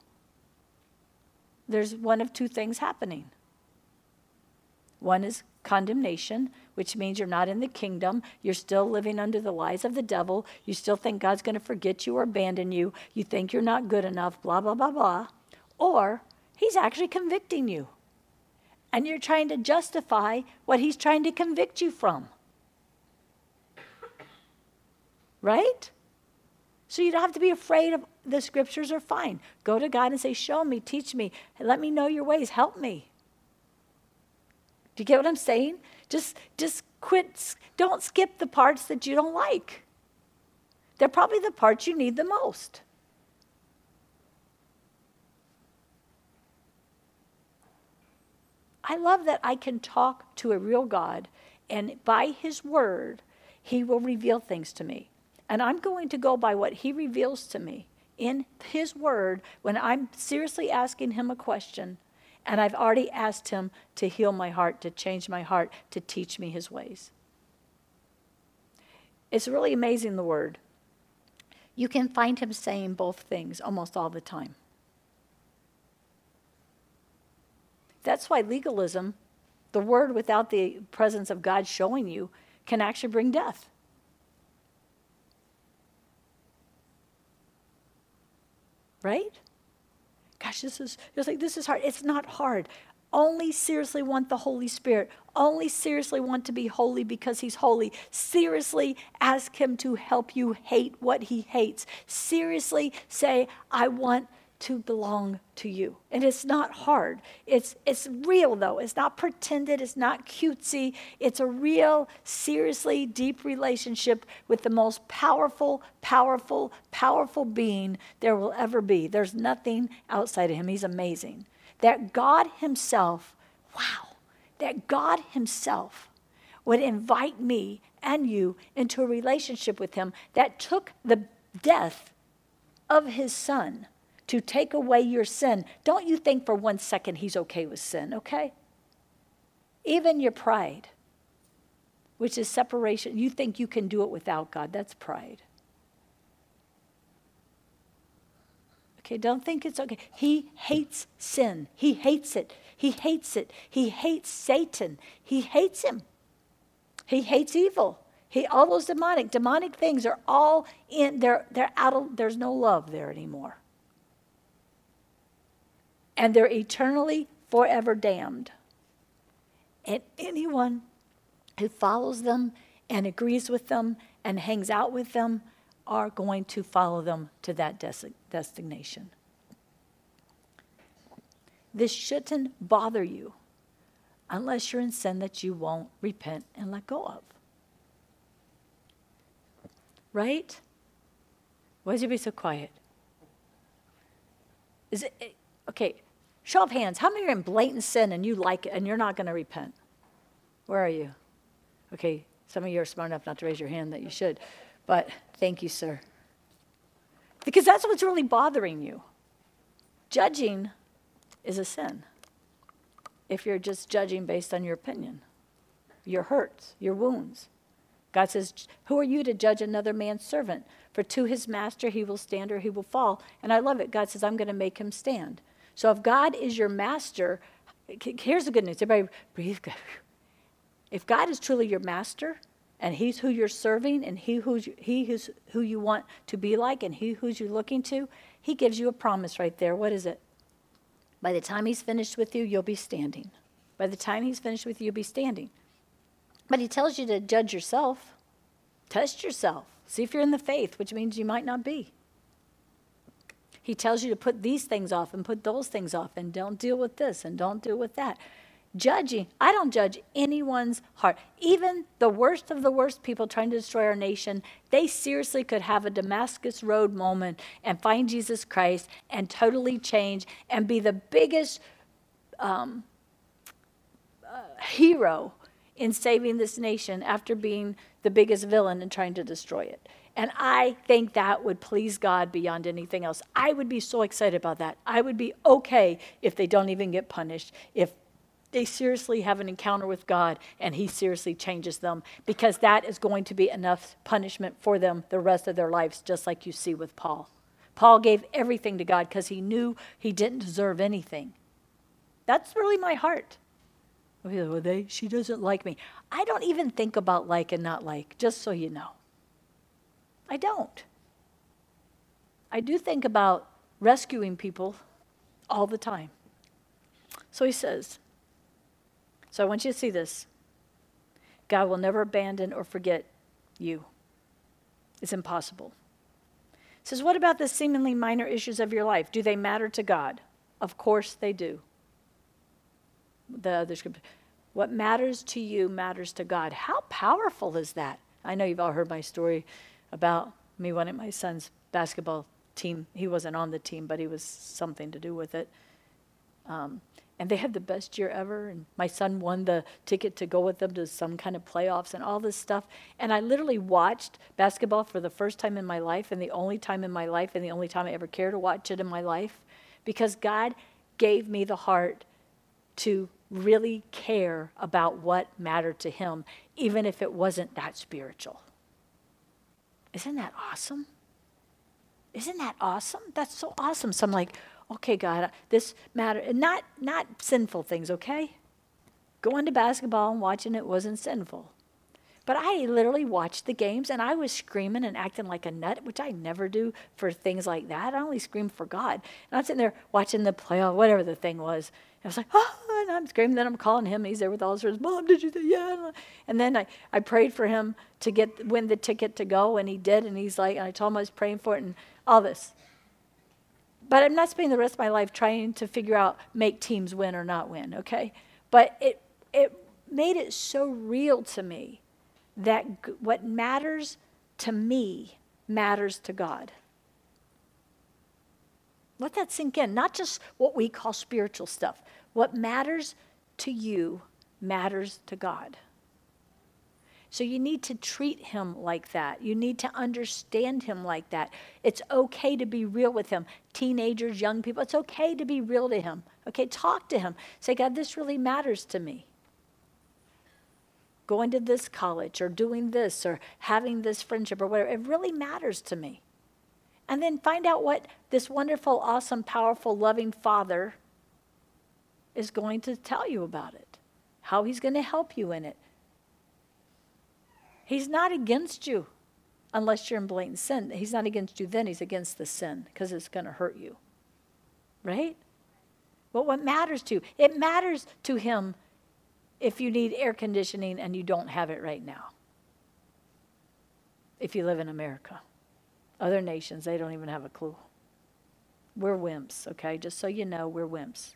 there's one of two things happening. One is condemnation, which means you're not in the kingdom. You're still living under the lies of the devil. You still think God's going to forget you or abandon you. You think you're not good enough, blah, blah, blah, blah. Or he's actually convicting you. And you're trying to justify what he's trying to convict you from. Right? So you don't have to be afraid of the scriptures are fine. Go to God and say, show me, teach me, let me know your ways, help me. Do you get what I'm saying? Just quit. Don't skip the parts that you don't like. They're probably the parts you need the most. I love that I can talk to a real God, and by his word, he will reveal things to me. And I'm going to go by what he reveals to me in his word when I'm seriously asking him a question. And I've already asked him to heal my heart, to change my heart, to teach me his ways. It's really amazing, the word. You can find him saying both things almost all the time. That's why legalism, the word without the presence of God showing you, can actually bring death. Right? Gosh, this is hard. It's not hard. Only seriously want the Holy Spirit. Only seriously want to be holy because he's holy. Seriously ask him to help you hate what he hates. Seriously say, I want to belong to you. And it's not hard. It's real, though. It's not pretended. It's not cutesy. It's a real, seriously deep relationship with the most powerful, powerful, powerful being there will ever be. There's nothing outside of him. He's amazing. That God himself, wow, that God himself would invite me and you into a relationship with him that took the death of his son to take away your sin. Don't you think for 1 second he's okay with sin, okay? Even your pride, which is separation. You think you can do it without God. That's pride. Okay, don't think it's okay. He hates sin. He hates it. He hates it. He hates Satan. He hates him. He hates evil. All those demonic things are all in, they're out of, there's no love there anymore. And they're eternally, forever damned. And anyone who follows them and agrees with them and hangs out with them are going to follow them to that destination. This shouldn't bother you unless you're in sin that you won't repent and let go of. Right? Why did you be so quiet? Okay, show of hands. How many are in blatant sin and you like it and you're not going to repent? Where are you? Okay, some of you are smart enough not to raise your hand that you should. But thank you, sir. Because that's what's really bothering you. Judging is a sin. If you're just judging based on your opinion, your hurts, your wounds. God says, who are you to judge another man's servant? For to his master he will stand or he will fall. And I love it. God says, I'm going to make him stand. So if God is your master, here's the good news. Everybody breathe. If God is truly your master, and he's who you're serving, and he who's who you want to be like, and he who's you're looking to, he gives you a promise right there. What is it? By the time he's finished with you, you'll be standing. By the time he's finished with you, you'll be standing. But he tells you to judge yourself. Test yourself. See if you're in the faith, which means you might not be. He tells you to put these things off and put those things off, and don't deal with this and don't deal with that. Judging, I don't judge anyone's heart. Even the worst of the worst people trying to destroy our nation, they seriously could have a Damascus Road moment and find Jesus Christ and totally change and be the biggest hero in saving this nation after being the biggest villain and trying to destroy it. And I think that would please God beyond anything else. I would be so excited about that. I would be okay if they don't even get punished, if they seriously have an encounter with God and he seriously changes them, because that is going to be enough punishment for them the rest of their lives, just like you see with Paul. Paul gave everything to God because he knew he didn't deserve anything. That's really my heart. Well, she doesn't like me. I don't even think about like and not like, just so you know. I don't. I do think about rescuing people all the time. So he says, so I want you to see this. God will never abandon or forget you. It's impossible. It says, what about the seemingly minor issues of your life? Do they matter to God? Of course they do. The other scripture, what matters to you matters to God. How powerful is that? I know you've all heard my story about me wanting my son's basketball team. He wasn't on the team, but he was something to do with it. And they had the best year ever, and my son won the ticket to go with them to some kind of playoffs and all this stuff. And I literally watched basketball for the first time in my life, and the only time in my life, and the only time I ever cared to watch it in my life, because God gave me the heart to really care about what mattered to him, even if it wasn't that spiritual. Isn't that awesome? Isn't that awesome? That's so awesome. So I'm like, okay, God, this matter, not sinful things, okay? Going to basketball and watching it wasn't sinful. But I literally watched the games, and I was screaming and acting like a nut, which I never do for things like that. I only scream for God. And I'm sitting there watching the playoff, whatever the thing was. And I was like, oh, and I'm screaming. Then I'm calling him. He's there with all his friends. Mom, did you say yeah? And then I prayed for him to win the ticket to go, and he did. And he's like, and I told him I was praying for it and all this. But I'm not spending the rest of my life trying to figure out, make teams win or not win, okay? But it made it so real to me that what matters to me matters to God. Let that sink in. Not just what we call spiritual stuff. What matters to you matters to God. So you need to treat him like that. You need to understand him like that. It's okay to be real with him. Teenagers, young people, it's okay to be real to him. Okay, talk to him. Say, God, this really matters to me. Going to this college or doing this or having this friendship or whatever, it really matters to me. And then find out what this wonderful, awesome, powerful, loving Father is going to tell you about it, how he's going to help you in it. He's not against you unless you're in blatant sin. He's not against you then. He's against the sin because it's going to hurt you, right? But what matters to you? It matters to him if you need air conditioning and you don't have it right now. If you live in America. Other nations, they don't even have a clue. We're wimps, okay? Just so you know, we're wimps.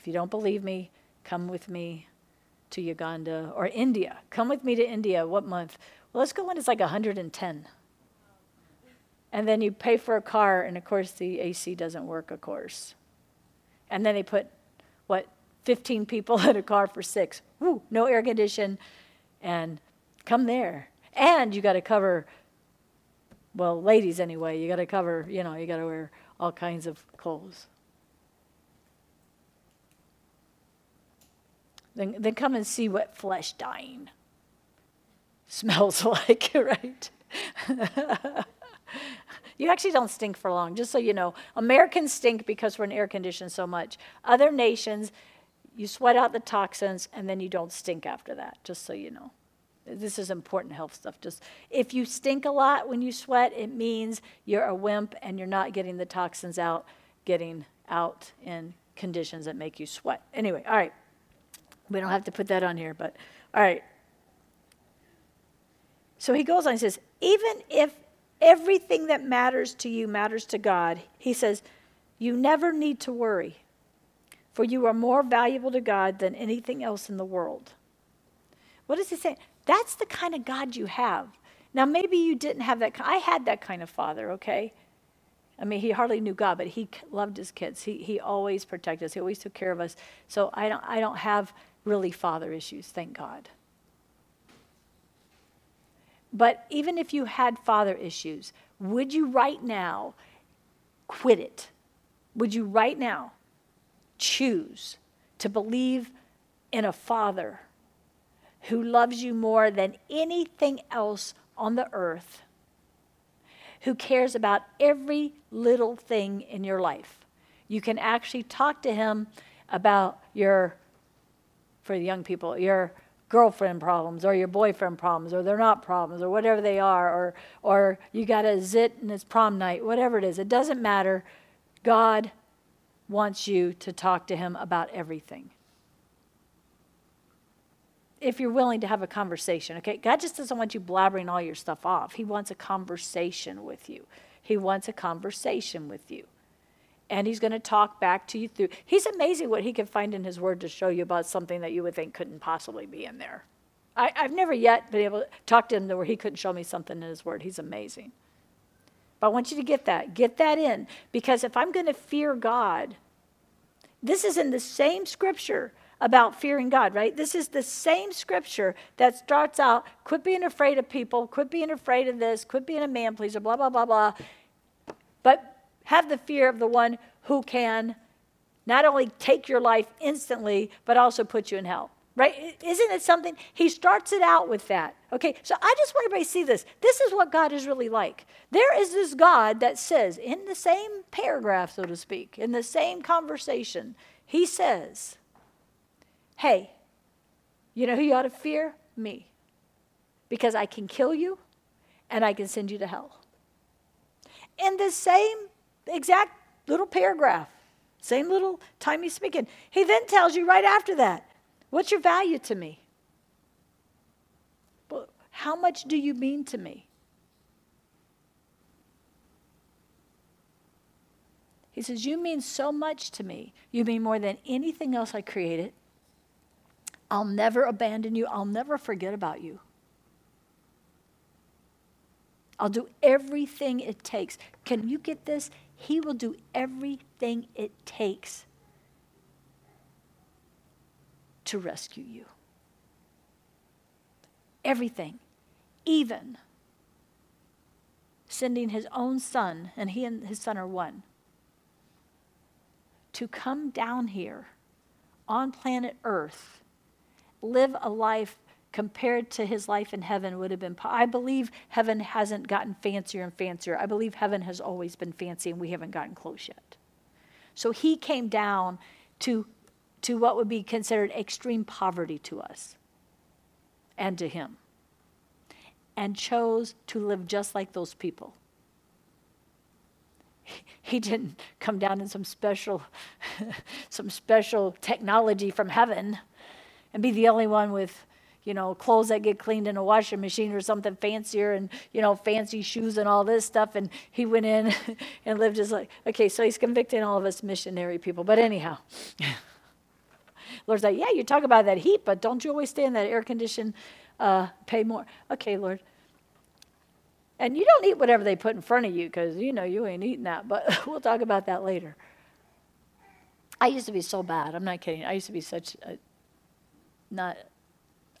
If you don't believe me, come with me to Uganda or India. Come with me to India. What month? Well, let's go when it's like 110. And then you pay for a car, and of course the AC doesn't work, of course. And then they put, 15 people in a car for 6. Woo, no air condition, and come there. And you got to cover, well, ladies anyway, you got to cover, you got to wear all kinds of clothes. Then come and see what flesh dying smells like, right? You actually don't stink for long, just so you know. Americans stink because we're in air conditioned so much. Other nations, you sweat out the toxins, and then you don't stink after that, just so you know. This is important health stuff. Just if you stink a lot when you sweat, it means you're a wimp and you're not getting the toxins out, getting out in conditions that make you sweat. Anyway, all right. We don't have to put that on here, but all right. So he goes on and says, even if everything that matters to you matters to God, he says, you never need to worry, for you are more valuable to God than anything else in the world. What does he say? That's the kind of God you have. Now, maybe you didn't have that. I had that kind of father, okay? I mean, he hardly knew God, but he loved his kids. He always protected us. He always took care of us. So I don't have really father issues, thank God. But even if you had father issues, would you right now quit it? Would you right now choose to believe in a father who loves you more than anything else on the earth, who cares about every little thing in your life? You can actually talk to him about for the young people, your girlfriend problems or your boyfriend problems, or they're not problems or whatever they are, or you got a zit and it's prom night, whatever it is. It doesn't matter. God wants you to talk to him about everything. If you're willing to have a conversation, okay? God just doesn't want you blabbering all your stuff off. He wants a conversation with you. He wants a conversation with you. And he's going to talk back to you through. He's amazing what he can find in his word to show you about something that you would think couldn't possibly be in there. I've never yet been able to talk to him where he couldn't show me something in his word. He's amazing. But I want you to get that in. Because if I'm going to fear God, this is in the same scripture about fearing God, right? This is the same scripture that starts out, quit being afraid of people, quit being afraid of this, quit being a man pleaser, blah, blah, blah, blah. But have the fear of the one who can not only take your life instantly, but also put you in hell. right? Isn't it something? He starts it out with that. Okay, so I just want everybody to see this. This is what God is really like. There is this God that says, in the same paragraph, so to speak, in the same conversation, he says, hey, you know who you ought to fear? Me. Because I can kill you and I can send you to hell. In the same exact little paragraph, same little time he's speaking, he then tells you right after that, what's your value to me? Well, how much do you mean to me? He says, you mean so much to me. You mean more than anything else I created. I'll never abandon you. I'll never forget about you. I'll do everything it takes. Can you get this? He will do everything it takes to rescue you. Everything. Even sending his own son, and he and his son are one, to come down here on planet Earth, live a life compared to his life in heaven would have been. I believe heaven hasn't gotten fancier and fancier. I believe heaven has always been fancy and we haven't gotten close yet. So he came down to what would be considered extreme poverty to us and to him, and chose to live just like those people. He didn't come down in some special, some special technology from heaven and be the only one with, you know, clothes that get cleaned in a washing machine or something fancier and, you know, fancy shoes and all this stuff. And he went in and lived his life. Okay, so he's convicting all of us missionary people. But anyhow, Lord's like, yeah, you talk about that heat, but don't you always stay in that air-conditioned, pay more. Okay, Lord. And you don't eat whatever they put in front of you because, you know, you ain't eating that. But we'll talk about that later. I used to be so bad. I'm not kidding. I used to be such a...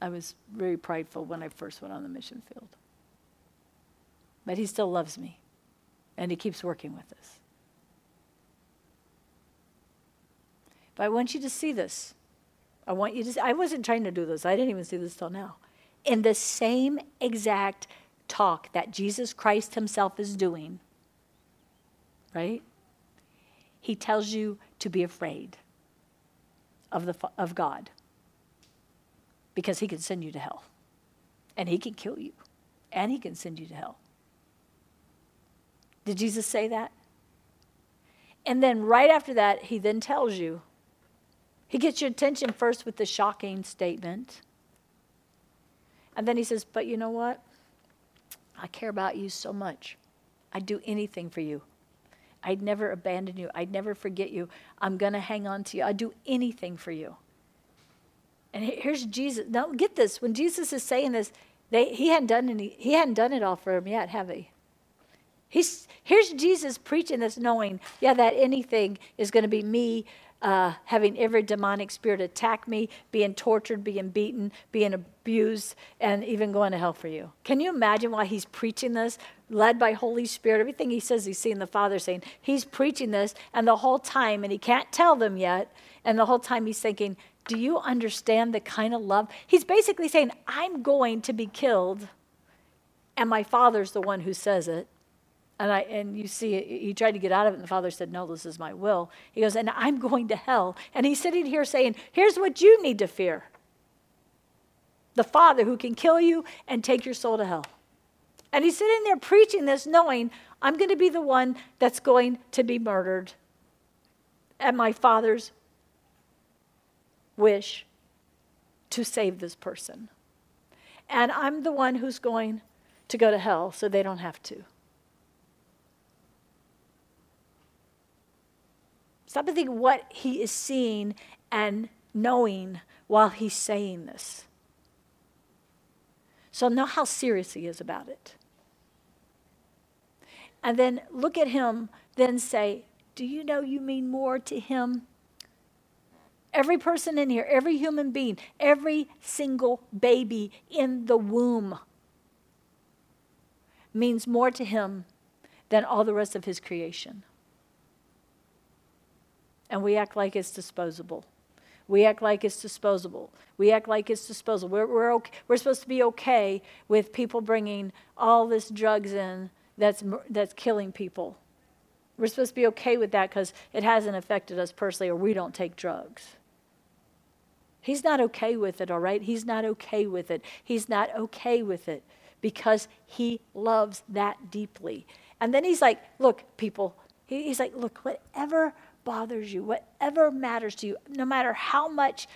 I was very prideful when I first went on the mission field. But he still loves me, and he keeps working with us. But I want you to see this. I want you to see, I wasn't trying to do this. I didn't even see this till now. In the same exact talk that Jesus Christ himself is doing, right? He tells you to be afraid of God. Because he can send you to hell. And he can kill you. And he can send you to hell. Did Jesus say that? And then right after that, he then tells you. He gets your attention first with the shocking statement. And then he says, but you know what? I care about you so much. I'd do anything for you. I'd never abandon you. I'd never forget you. I'm going to hang on to you. I'd do anything for you. And here's Jesus. Now, get this. When Jesus is saying this, he hadn't done it all for him yet, have he? Here's Jesus preaching this, knowing, yeah, that anything is going to be me having every demonic spirit attack me, being tortured, being beaten, being abused, and even going to hell for you. Can you imagine why he's preaching this, led by Holy Spirit? Everything he says, he's seeing the Father saying. He's preaching this, and the whole time, and he can't tell them yet, and the whole time he's thinking, do you understand the kind of love? He's basically saying, I'm going to be killed, and my Father's the one who says it. And you see, he tried to get out of it, and the Father said, no, this is my will. He goes, and I'm going to hell. And he's sitting here saying, here's what you need to fear. The Father who can kill you and take your soul to hell. And he's sitting there preaching this, knowing, I'm going to be the one that's going to be murdered at my Father's wish to save this person. And I'm the one who's going to go to hell so they don't have to. Stop and think what he is seeing and knowing while he's saying this. So know how serious he is about it. And then look at him, then say, do you know you mean more to him? Every person in here, every human being, every single baby in the womb means more to him than all the rest of his creation. And we act like it's disposable. We act like it's disposable. We act like it's disposable. We're okay. We're supposed to be okay with people bringing all this drugs in that's killing people. We're supposed to be okay with that because it hasn't affected us personally, or we don't take drugs. He's not okay with it, all right? He's not okay with it. He's not okay with it because he loves that deeply. And then he's like, look, people, he's like, look, whatever bothers you, whatever matters to you, no matter how much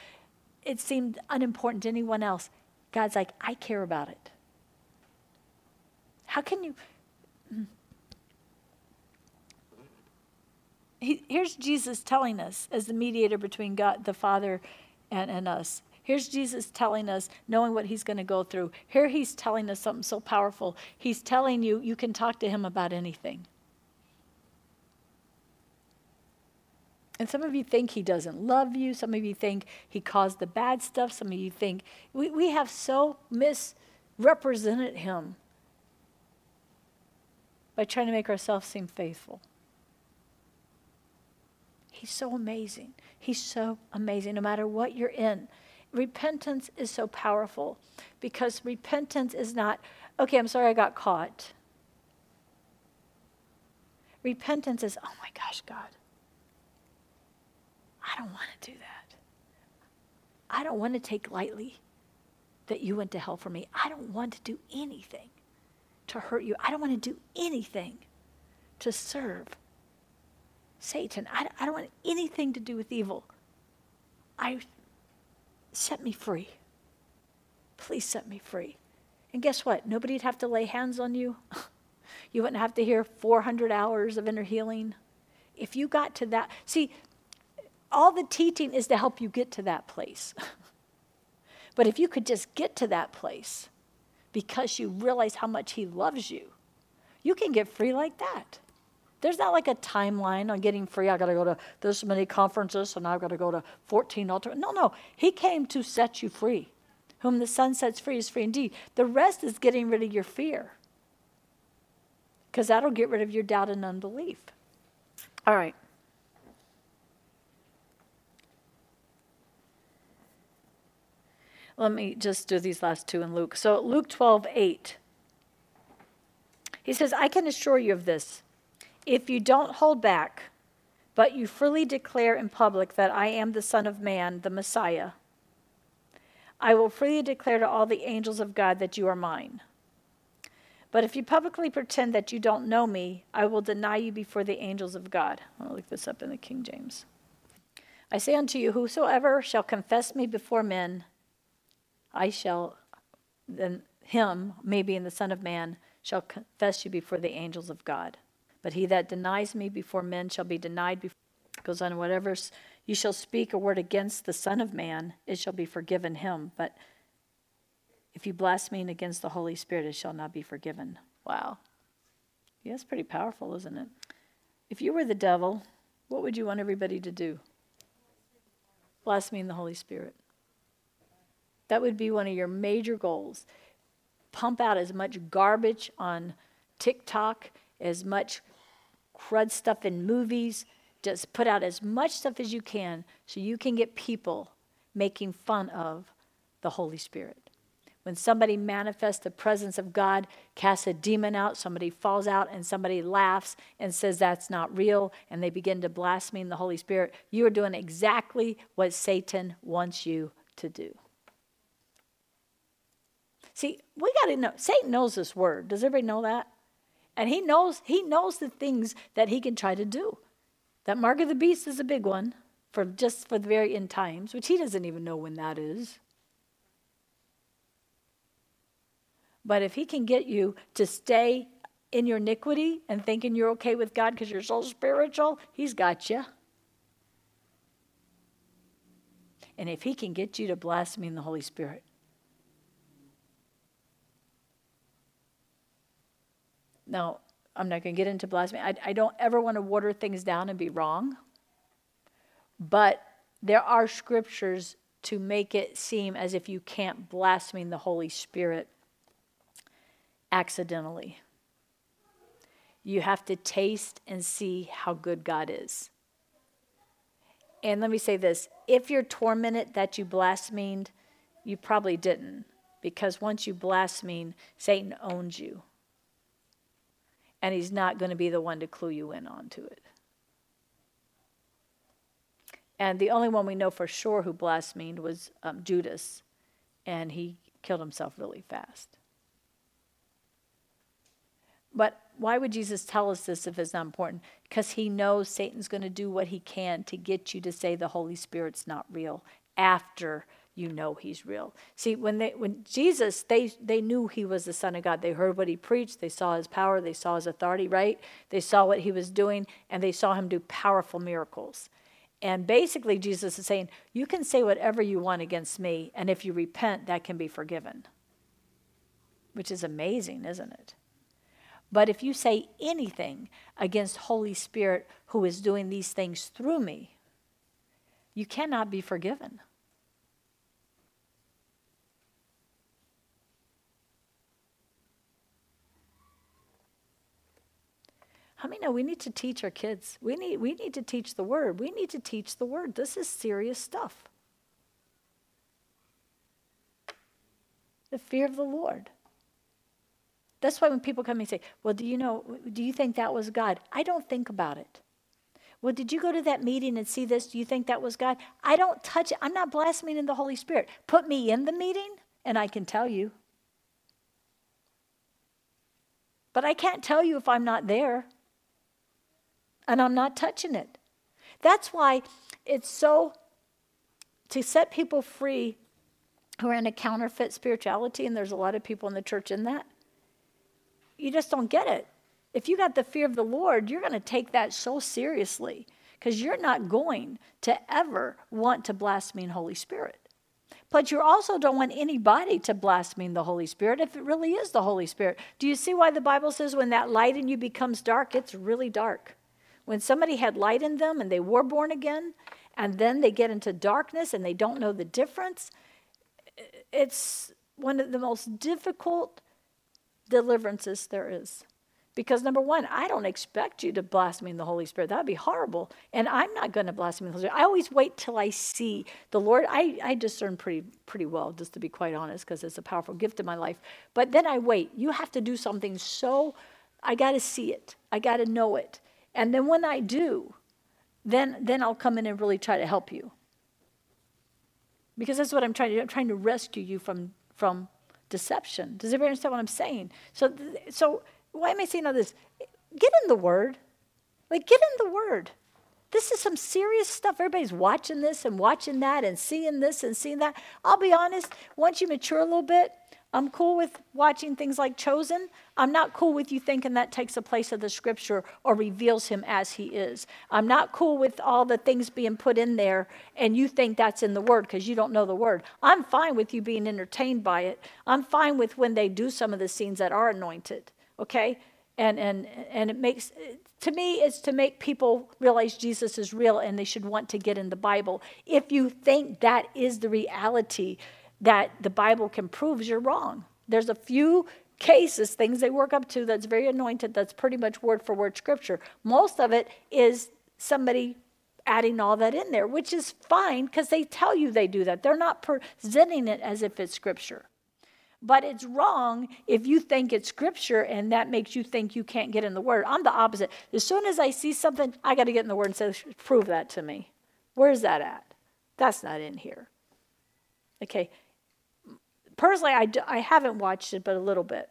it seemed unimportant to anyone else, God's like, I care about it. How can you... Here's Jesus telling us as the mediator between God, the Father, and us. Here's Jesus telling us, knowing what he's going to go through. Here he's telling us something so powerful. He's telling you, you can talk to him about anything. And some of you think he doesn't love you. Some of you think he caused the bad stuff. Some of you think we have so misrepresented him by trying to make ourselves seem faithful. He's so amazing. He's so amazing, no matter what you're in. Repentance is so powerful because repentance is not, okay, I'm sorry I got caught. Repentance is, oh my gosh, God, I don't want to do that. I don't want to take lightly that you went to hell for me. I don't want to do anything to hurt you. I don't want to do anything to serve Satan. I don't want anything to do with evil. Set me free. Please set me free. And guess what? Nobody would have to lay hands on you. You wouldn't have to hear 400 hours of inner healing. If you got to that, see, all the teaching is to help you get to that place. But if you could just get to that place because you realize how much he loves you, you can get free like that. There's not like a timeline on getting free. I got to go to this many conferences, and I've got to go to 14 altars. No. He came to set you free. Whom the Son sets free is free indeed. The rest is getting rid of your fear, because that'll get rid of your doubt and unbelief. All right. Let me just do these last two in Luke. So Luke 12:8. He says, I can assure you of this. If you don't hold back, but you freely declare in public that I am the Son of Man, the Messiah, I will freely declare to all the angels of God that you are mine. But if you publicly pretend that you don't know me, I will deny you before the angels of God. I'm going to look this up in the King James. I say unto you, whosoever shall confess me before men, him, the Son of Man, shall confess you before the angels of God. But he that denies me before men shall be denied before. Goes on, whatever you shall speak a word against the Son of Man, it shall be forgiven him. But if you blaspheme against the Holy Spirit, it shall not be forgiven. Wow. Yeah, that's pretty powerful, isn't it? If you were the devil, what would you want everybody to do? Blaspheme the Holy Spirit. That would be one of your major goals. Pump out as much garbage on TikTok, as much crud stuff in movies. Just put out as much stuff as you can so you can get people making fun of the Holy Spirit. When somebody manifests the presence of God, casts a demon out, somebody falls out, and somebody laughs and says that's not real, and they begin to blaspheme the Holy Spirit, you are doing exactly what Satan wants you to do. See, we got to know, Satan knows this word. Does everybody know that? And he knows the things that he can try to do. That mark of the beast is a big one for the very end times, which he doesn't even know when that is. But if he can get you to stay in your iniquity and thinking you're okay with God because you're so spiritual, he's got you. And if he can get you to blaspheme the Holy Spirit, now, I'm not going to get into blasphemy. I don't ever want to water things down and be wrong. But there are scriptures to make it seem as if you can't blaspheme the Holy Spirit accidentally. You have to taste and see how good God is. And let me say this, if you're tormented that you blasphemed, you probably didn't. Because once you blaspheme, Satan owns you. And he's not going to be the one to clue you in onto it. And the only one we know for sure who blasphemed was Judas. And he killed himself really fast. But why would Jesus tell us this if it's not important? Because he knows Satan's going to do what he can to get you to say the Holy Spirit's not real after you know he's real. See, when Jesus, they knew he was the Son of God. They heard what he preached. They saw his power. They saw his authority, right? They saw what he was doing, and they saw him do powerful miracles. And basically, Jesus is saying, you can say whatever you want against me, and if you repent, that can be forgiven. Which is amazing, isn't it? But if you say anything against Holy Spirit who is doing these things through me, you cannot be forgiven. I mean, no, we need to teach our kids. We need to teach the word. We need to teach the word. This is serious stuff. The fear of the Lord. That's why when people come and say, well, do you think that was God? I don't think about it. Well, did you go to that meeting and see this? Do you think that was God? I don't touch it. I'm not blaspheming in the Holy Spirit. Put me in the meeting and I can tell you. But I can't tell you if I'm not there. And I'm not touching it. That's why it's so, to set people free who are in a counterfeit spirituality, and there's a lot of people in the church in that, you just don't get it. If you got the fear of the Lord, you're going to take that so seriously because you're not going to ever want to blaspheme Holy Spirit. But you also don't want anybody to blaspheme the Holy Spirit if it really is the Holy Spirit. Do you see why the Bible says when that light in you becomes dark, it's really dark? When somebody had light in them and they were born again, and then they get into darkness and they don't know the difference, it's one of the most difficult deliverances there is. Because number one, I don't expect you to blaspheme the Holy Spirit. That would be horrible. And I'm not going to blaspheme the Holy Spirit. I always wait till I see the Lord. I discern pretty well, just to be quite honest, because it's a powerful gift in my life. But then I wait. You have to do something so, I got to see it. I got to know it. And then when I do, then I'll come in and really try to help you. Because that's what I'm trying to do. I'm trying to rescue you from deception. Does everybody understand what I'm saying? So why am I saying all this? Get in the Word. Like, get in the Word. This is some serious stuff. Everybody's watching this and watching that and seeing this and seeing that. I'll be honest, once you mature a little bit, I'm cool with watching things like Chosen. I'm not cool with you thinking that takes the place of the Scripture or reveals him as he is. I'm not cool with all the things being put in there and you think that's in the Word because you don't know the Word. I'm fine with you being entertained by it. I'm fine with when they do some of the scenes that are anointed, okay? And it makes, to me, it's to make people realize Jesus is real and they should want to get in the Bible. If you think that is the reality that the Bible can prove, you're wrong. There's a few cases, things they work up to that's very anointed, that's pretty much word for word Scripture. Most of it is somebody adding all that in there, which is fine because they tell you they do that. They're not presenting it as if it's Scripture. But it's wrong if you think it's Scripture and that makes you think you can't get in the Word. I'm the opposite. As soon as I see something, I got to get in the Word and say, prove that to me. Where's that at? That's not in here. Okay. Personally, I haven't watched it, but a little bit.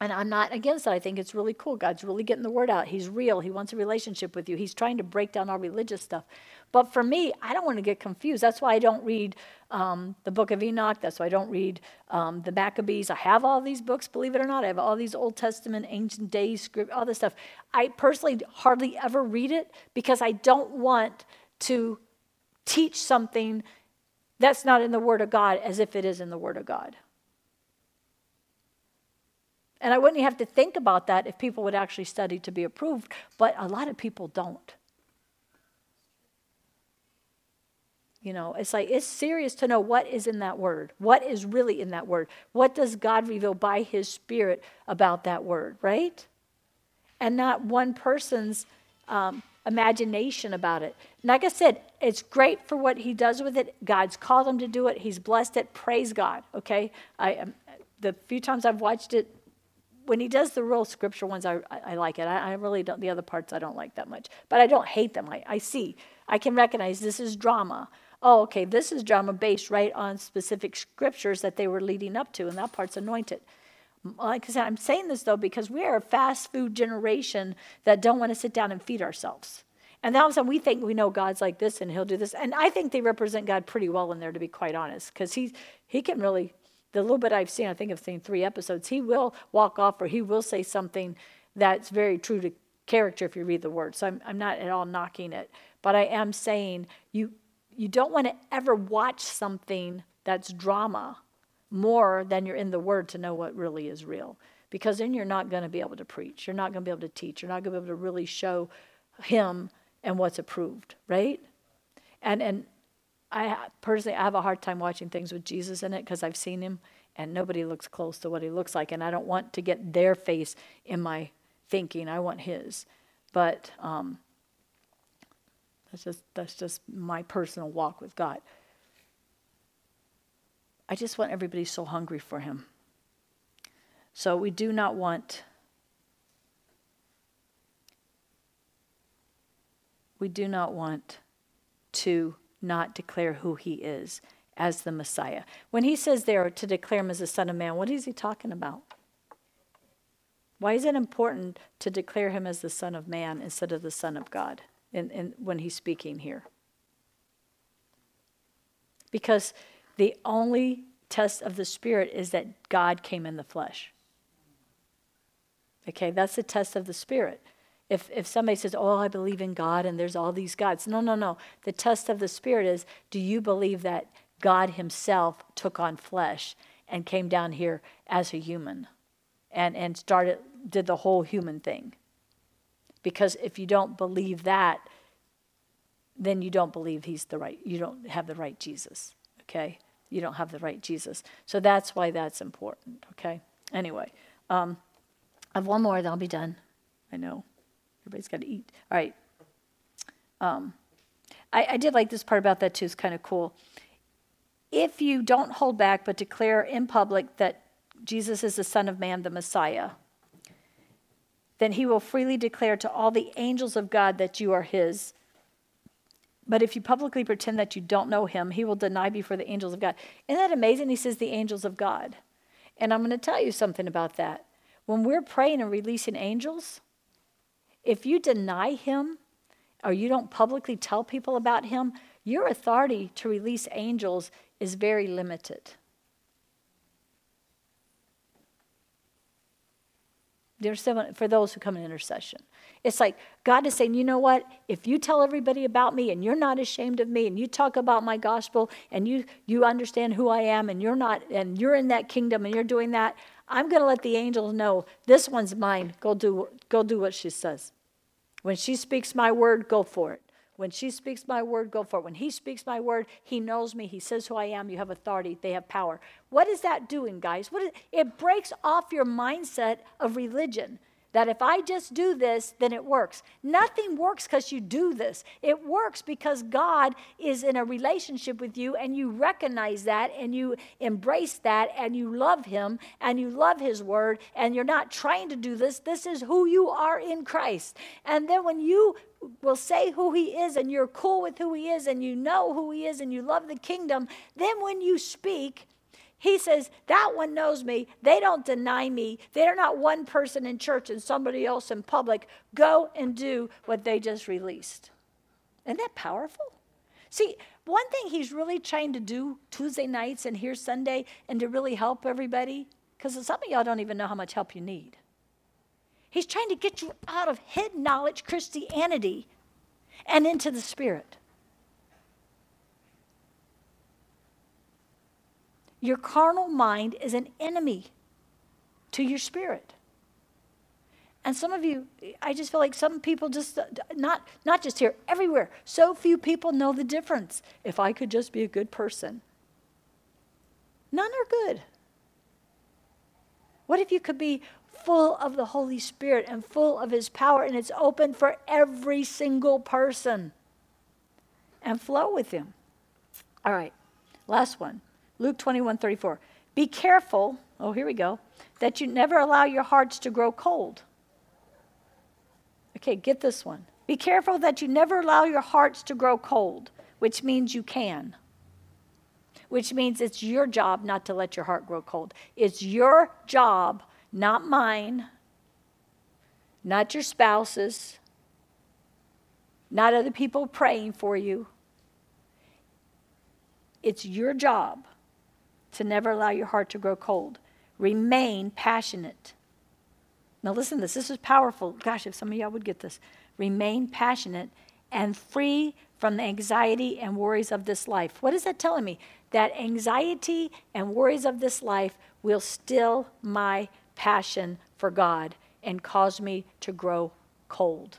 And I'm not against it. I think it's really cool. God's really getting the Word out. He's real. He wants a relationship with you. He's trying to break down all religious stuff. But for me, I don't want to get confused. That's why I don't read the Book of Enoch. That's why I don't read the Maccabees. I have all these books, believe it or not. I have all these Old Testament, ancient days, script, all this stuff. I personally hardly ever read it because I don't want to teach something that's not in the Word of God as if it is in the Word of God. And I wouldn't have to think about that if people would actually study to be approved, but a lot of people don't. You know, it's like, it's serious to know what is in that Word. What is really in that Word? What does God reveal by His Spirit about that Word, right? And not one person's imagination about it. And like I said, it's great for what he does with it. God's called him to do it. He's blessed it. Praise God, okay? The few times I've watched it, when he does the real scripture ones, I like it. I really don't, the other parts I don't like that much. But I don't hate them. I see. I can recognize this is drama. Oh, okay, this is drama based right on specific scriptures that they were leading up to, and that part's anointed. Like I said, I'm saying this, though, because we are a fast food generation that don't want to sit down and feed ourselves. And all of a sudden, we think we know God's like this, and he'll do this. And I think they represent God pretty well in there, to be quite honest, because he can really... The little bit I've seen, I think I've seen 3 episodes, he will walk off or he will say something that's very true to character if you read the word. So I'm not at all knocking it. But I am saying you don't want to ever watch something that's drama more than you're in the word to know what really is real. Because then you're not going to be able to preach. You're not going to be able to teach. You're not going to be able to really show him and what's approved, right? And I personally, I have a hard time watching things with Jesus in it because I've seen him and nobody looks close to what he looks like. And I don't want to get their face in my thinking. I want his. But that's just my personal walk with God. I just want everybody so hungry for him. So we do not want... We do not want to... not declare who he is as the Messiah. When he says there to declare him as the Son of Man, what is he talking about? Why is it important to declare him as the Son of Man instead of the Son of God in when he's speaking here? Because the only test of the Spirit is that God came in the flesh. Okay, that's the test of the Spirit. If somebody says, oh, I believe in God and there's all these gods. No. The test of the Spirit is, do you believe that God himself took on flesh and came down here as a human and did the whole human thing? Because if you don't believe that, then you don't believe you don't have the right Jesus, okay? You don't have the right Jesus. So that's why that's important, okay? Anyway, I have one more, then I'll be done. I know. Everybody's got to eat. All right. I did like this part about that too. It's kind of cool. If you don't hold back but declare in public that Jesus is the Son of Man, the Messiah, then he will freely declare to all the angels of God that you are his. But if you publicly pretend that you don't know him, he will deny before the angels of God. Isn't that amazing? He says the angels of God. And I'm going to tell you something about that. When we're praying and releasing angels... If you deny him or you don't publicly tell people about him, your authority to release angels is very limited. There's someone, for those who come in intercession. It's like God is saying, you know what? If you tell everybody about me and you're not ashamed of me and you talk about my gospel and you understand who I am and you're not and you're in that kingdom and you're doing that, I'm going to let the angels know this one's mine. Go do what she says. When she speaks my word, go for it. When she speaks my word, go for it. When he speaks my word, he knows me. He says who I am. You have authority. They have power. What is that doing, guys? It breaks off your mindset of religion, that if I just do this, then it works. Nothing works because you do this. It works because God is in a relationship with you, and you recognize that, and you embrace that, and you love him, and you love his word, and you're not trying to do this. This is who you are in Christ. And then when you will say who he is, and you're cool with who he is, and you know who he is, and you love the kingdom, then when you speak... He says, that one knows me. They don't deny me. They're not one person in church and somebody else in public. Go and do what they just released. Isn't that powerful? See, one thing he's really trying to do Tuesday nights and here Sunday and to really help everybody, because some of y'all don't even know how much help you need. He's trying to get you out of hidden knowledge, Christianity, and into the Spirit. Your carnal mind is an enemy to your spirit. And some of you, I just feel like some people just, not just here, everywhere. So few people know the difference. If I could just be a good person. None are good. What if you could be full of the Holy Spirit and full of His power, and it's open for every single person. And flow with Him. All right, last one. Luke 21:34. Be careful, oh, here we go, that you never allow your hearts to grow cold. Okay, get this one. Be careful that you never allow your hearts to grow cold, which means you can. Which means it's your job not to let your heart grow cold. It's your job, not mine, not your spouse's, not other people praying for you. It's your job to never allow your heart to grow cold. Remain passionate. Now listen to this. This is powerful. Gosh, if some of y'all would get this. Remain passionate and free from the anxiety and worries of this life. What is that telling me? That anxiety and worries of this life will still my passion for God and cause me to grow cold.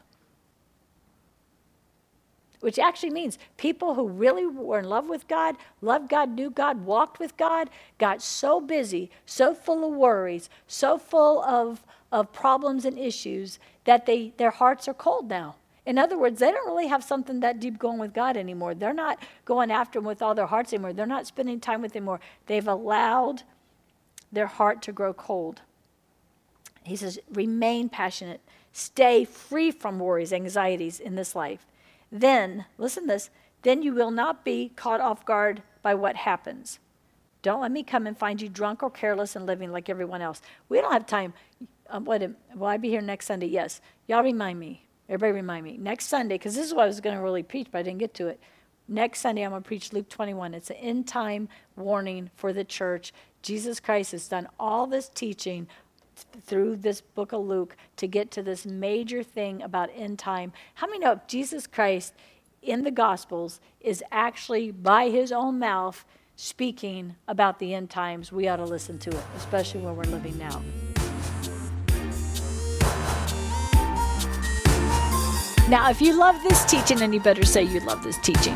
Which actually means people who really were in love with God, loved God, knew God, walked with God, got so busy, so full of worries, so full of problems and issues that their hearts are cold now. In other words, they don't really have something that deep going with God anymore. They're not going after Him with all their hearts anymore. They're not spending time with Him more. They've allowed their heart to grow cold. He says, remain passionate. Stay free from worries, anxieties in this life. Then, listen to this, then you will not be caught off guard by what happens. Don't let me come and find you drunk or careless and living like everyone else. We don't have time. Will I be here next Sunday? Yes. Y'all remind me. Everybody remind me. Next Sunday, because this is what I was going to really preach, but I didn't get to it. Next Sunday, I'm going to preach Luke 21. It's an end-time warning for the church. Jesus Christ has done all this teaching through this book of Luke to get to this major thing about end time. How many know if Jesus Christ in the Gospels is actually by His own mouth speaking about the end times? We ought to listen to it, especially when we're living now. Now, if you love this teaching, and you better say you love this teaching,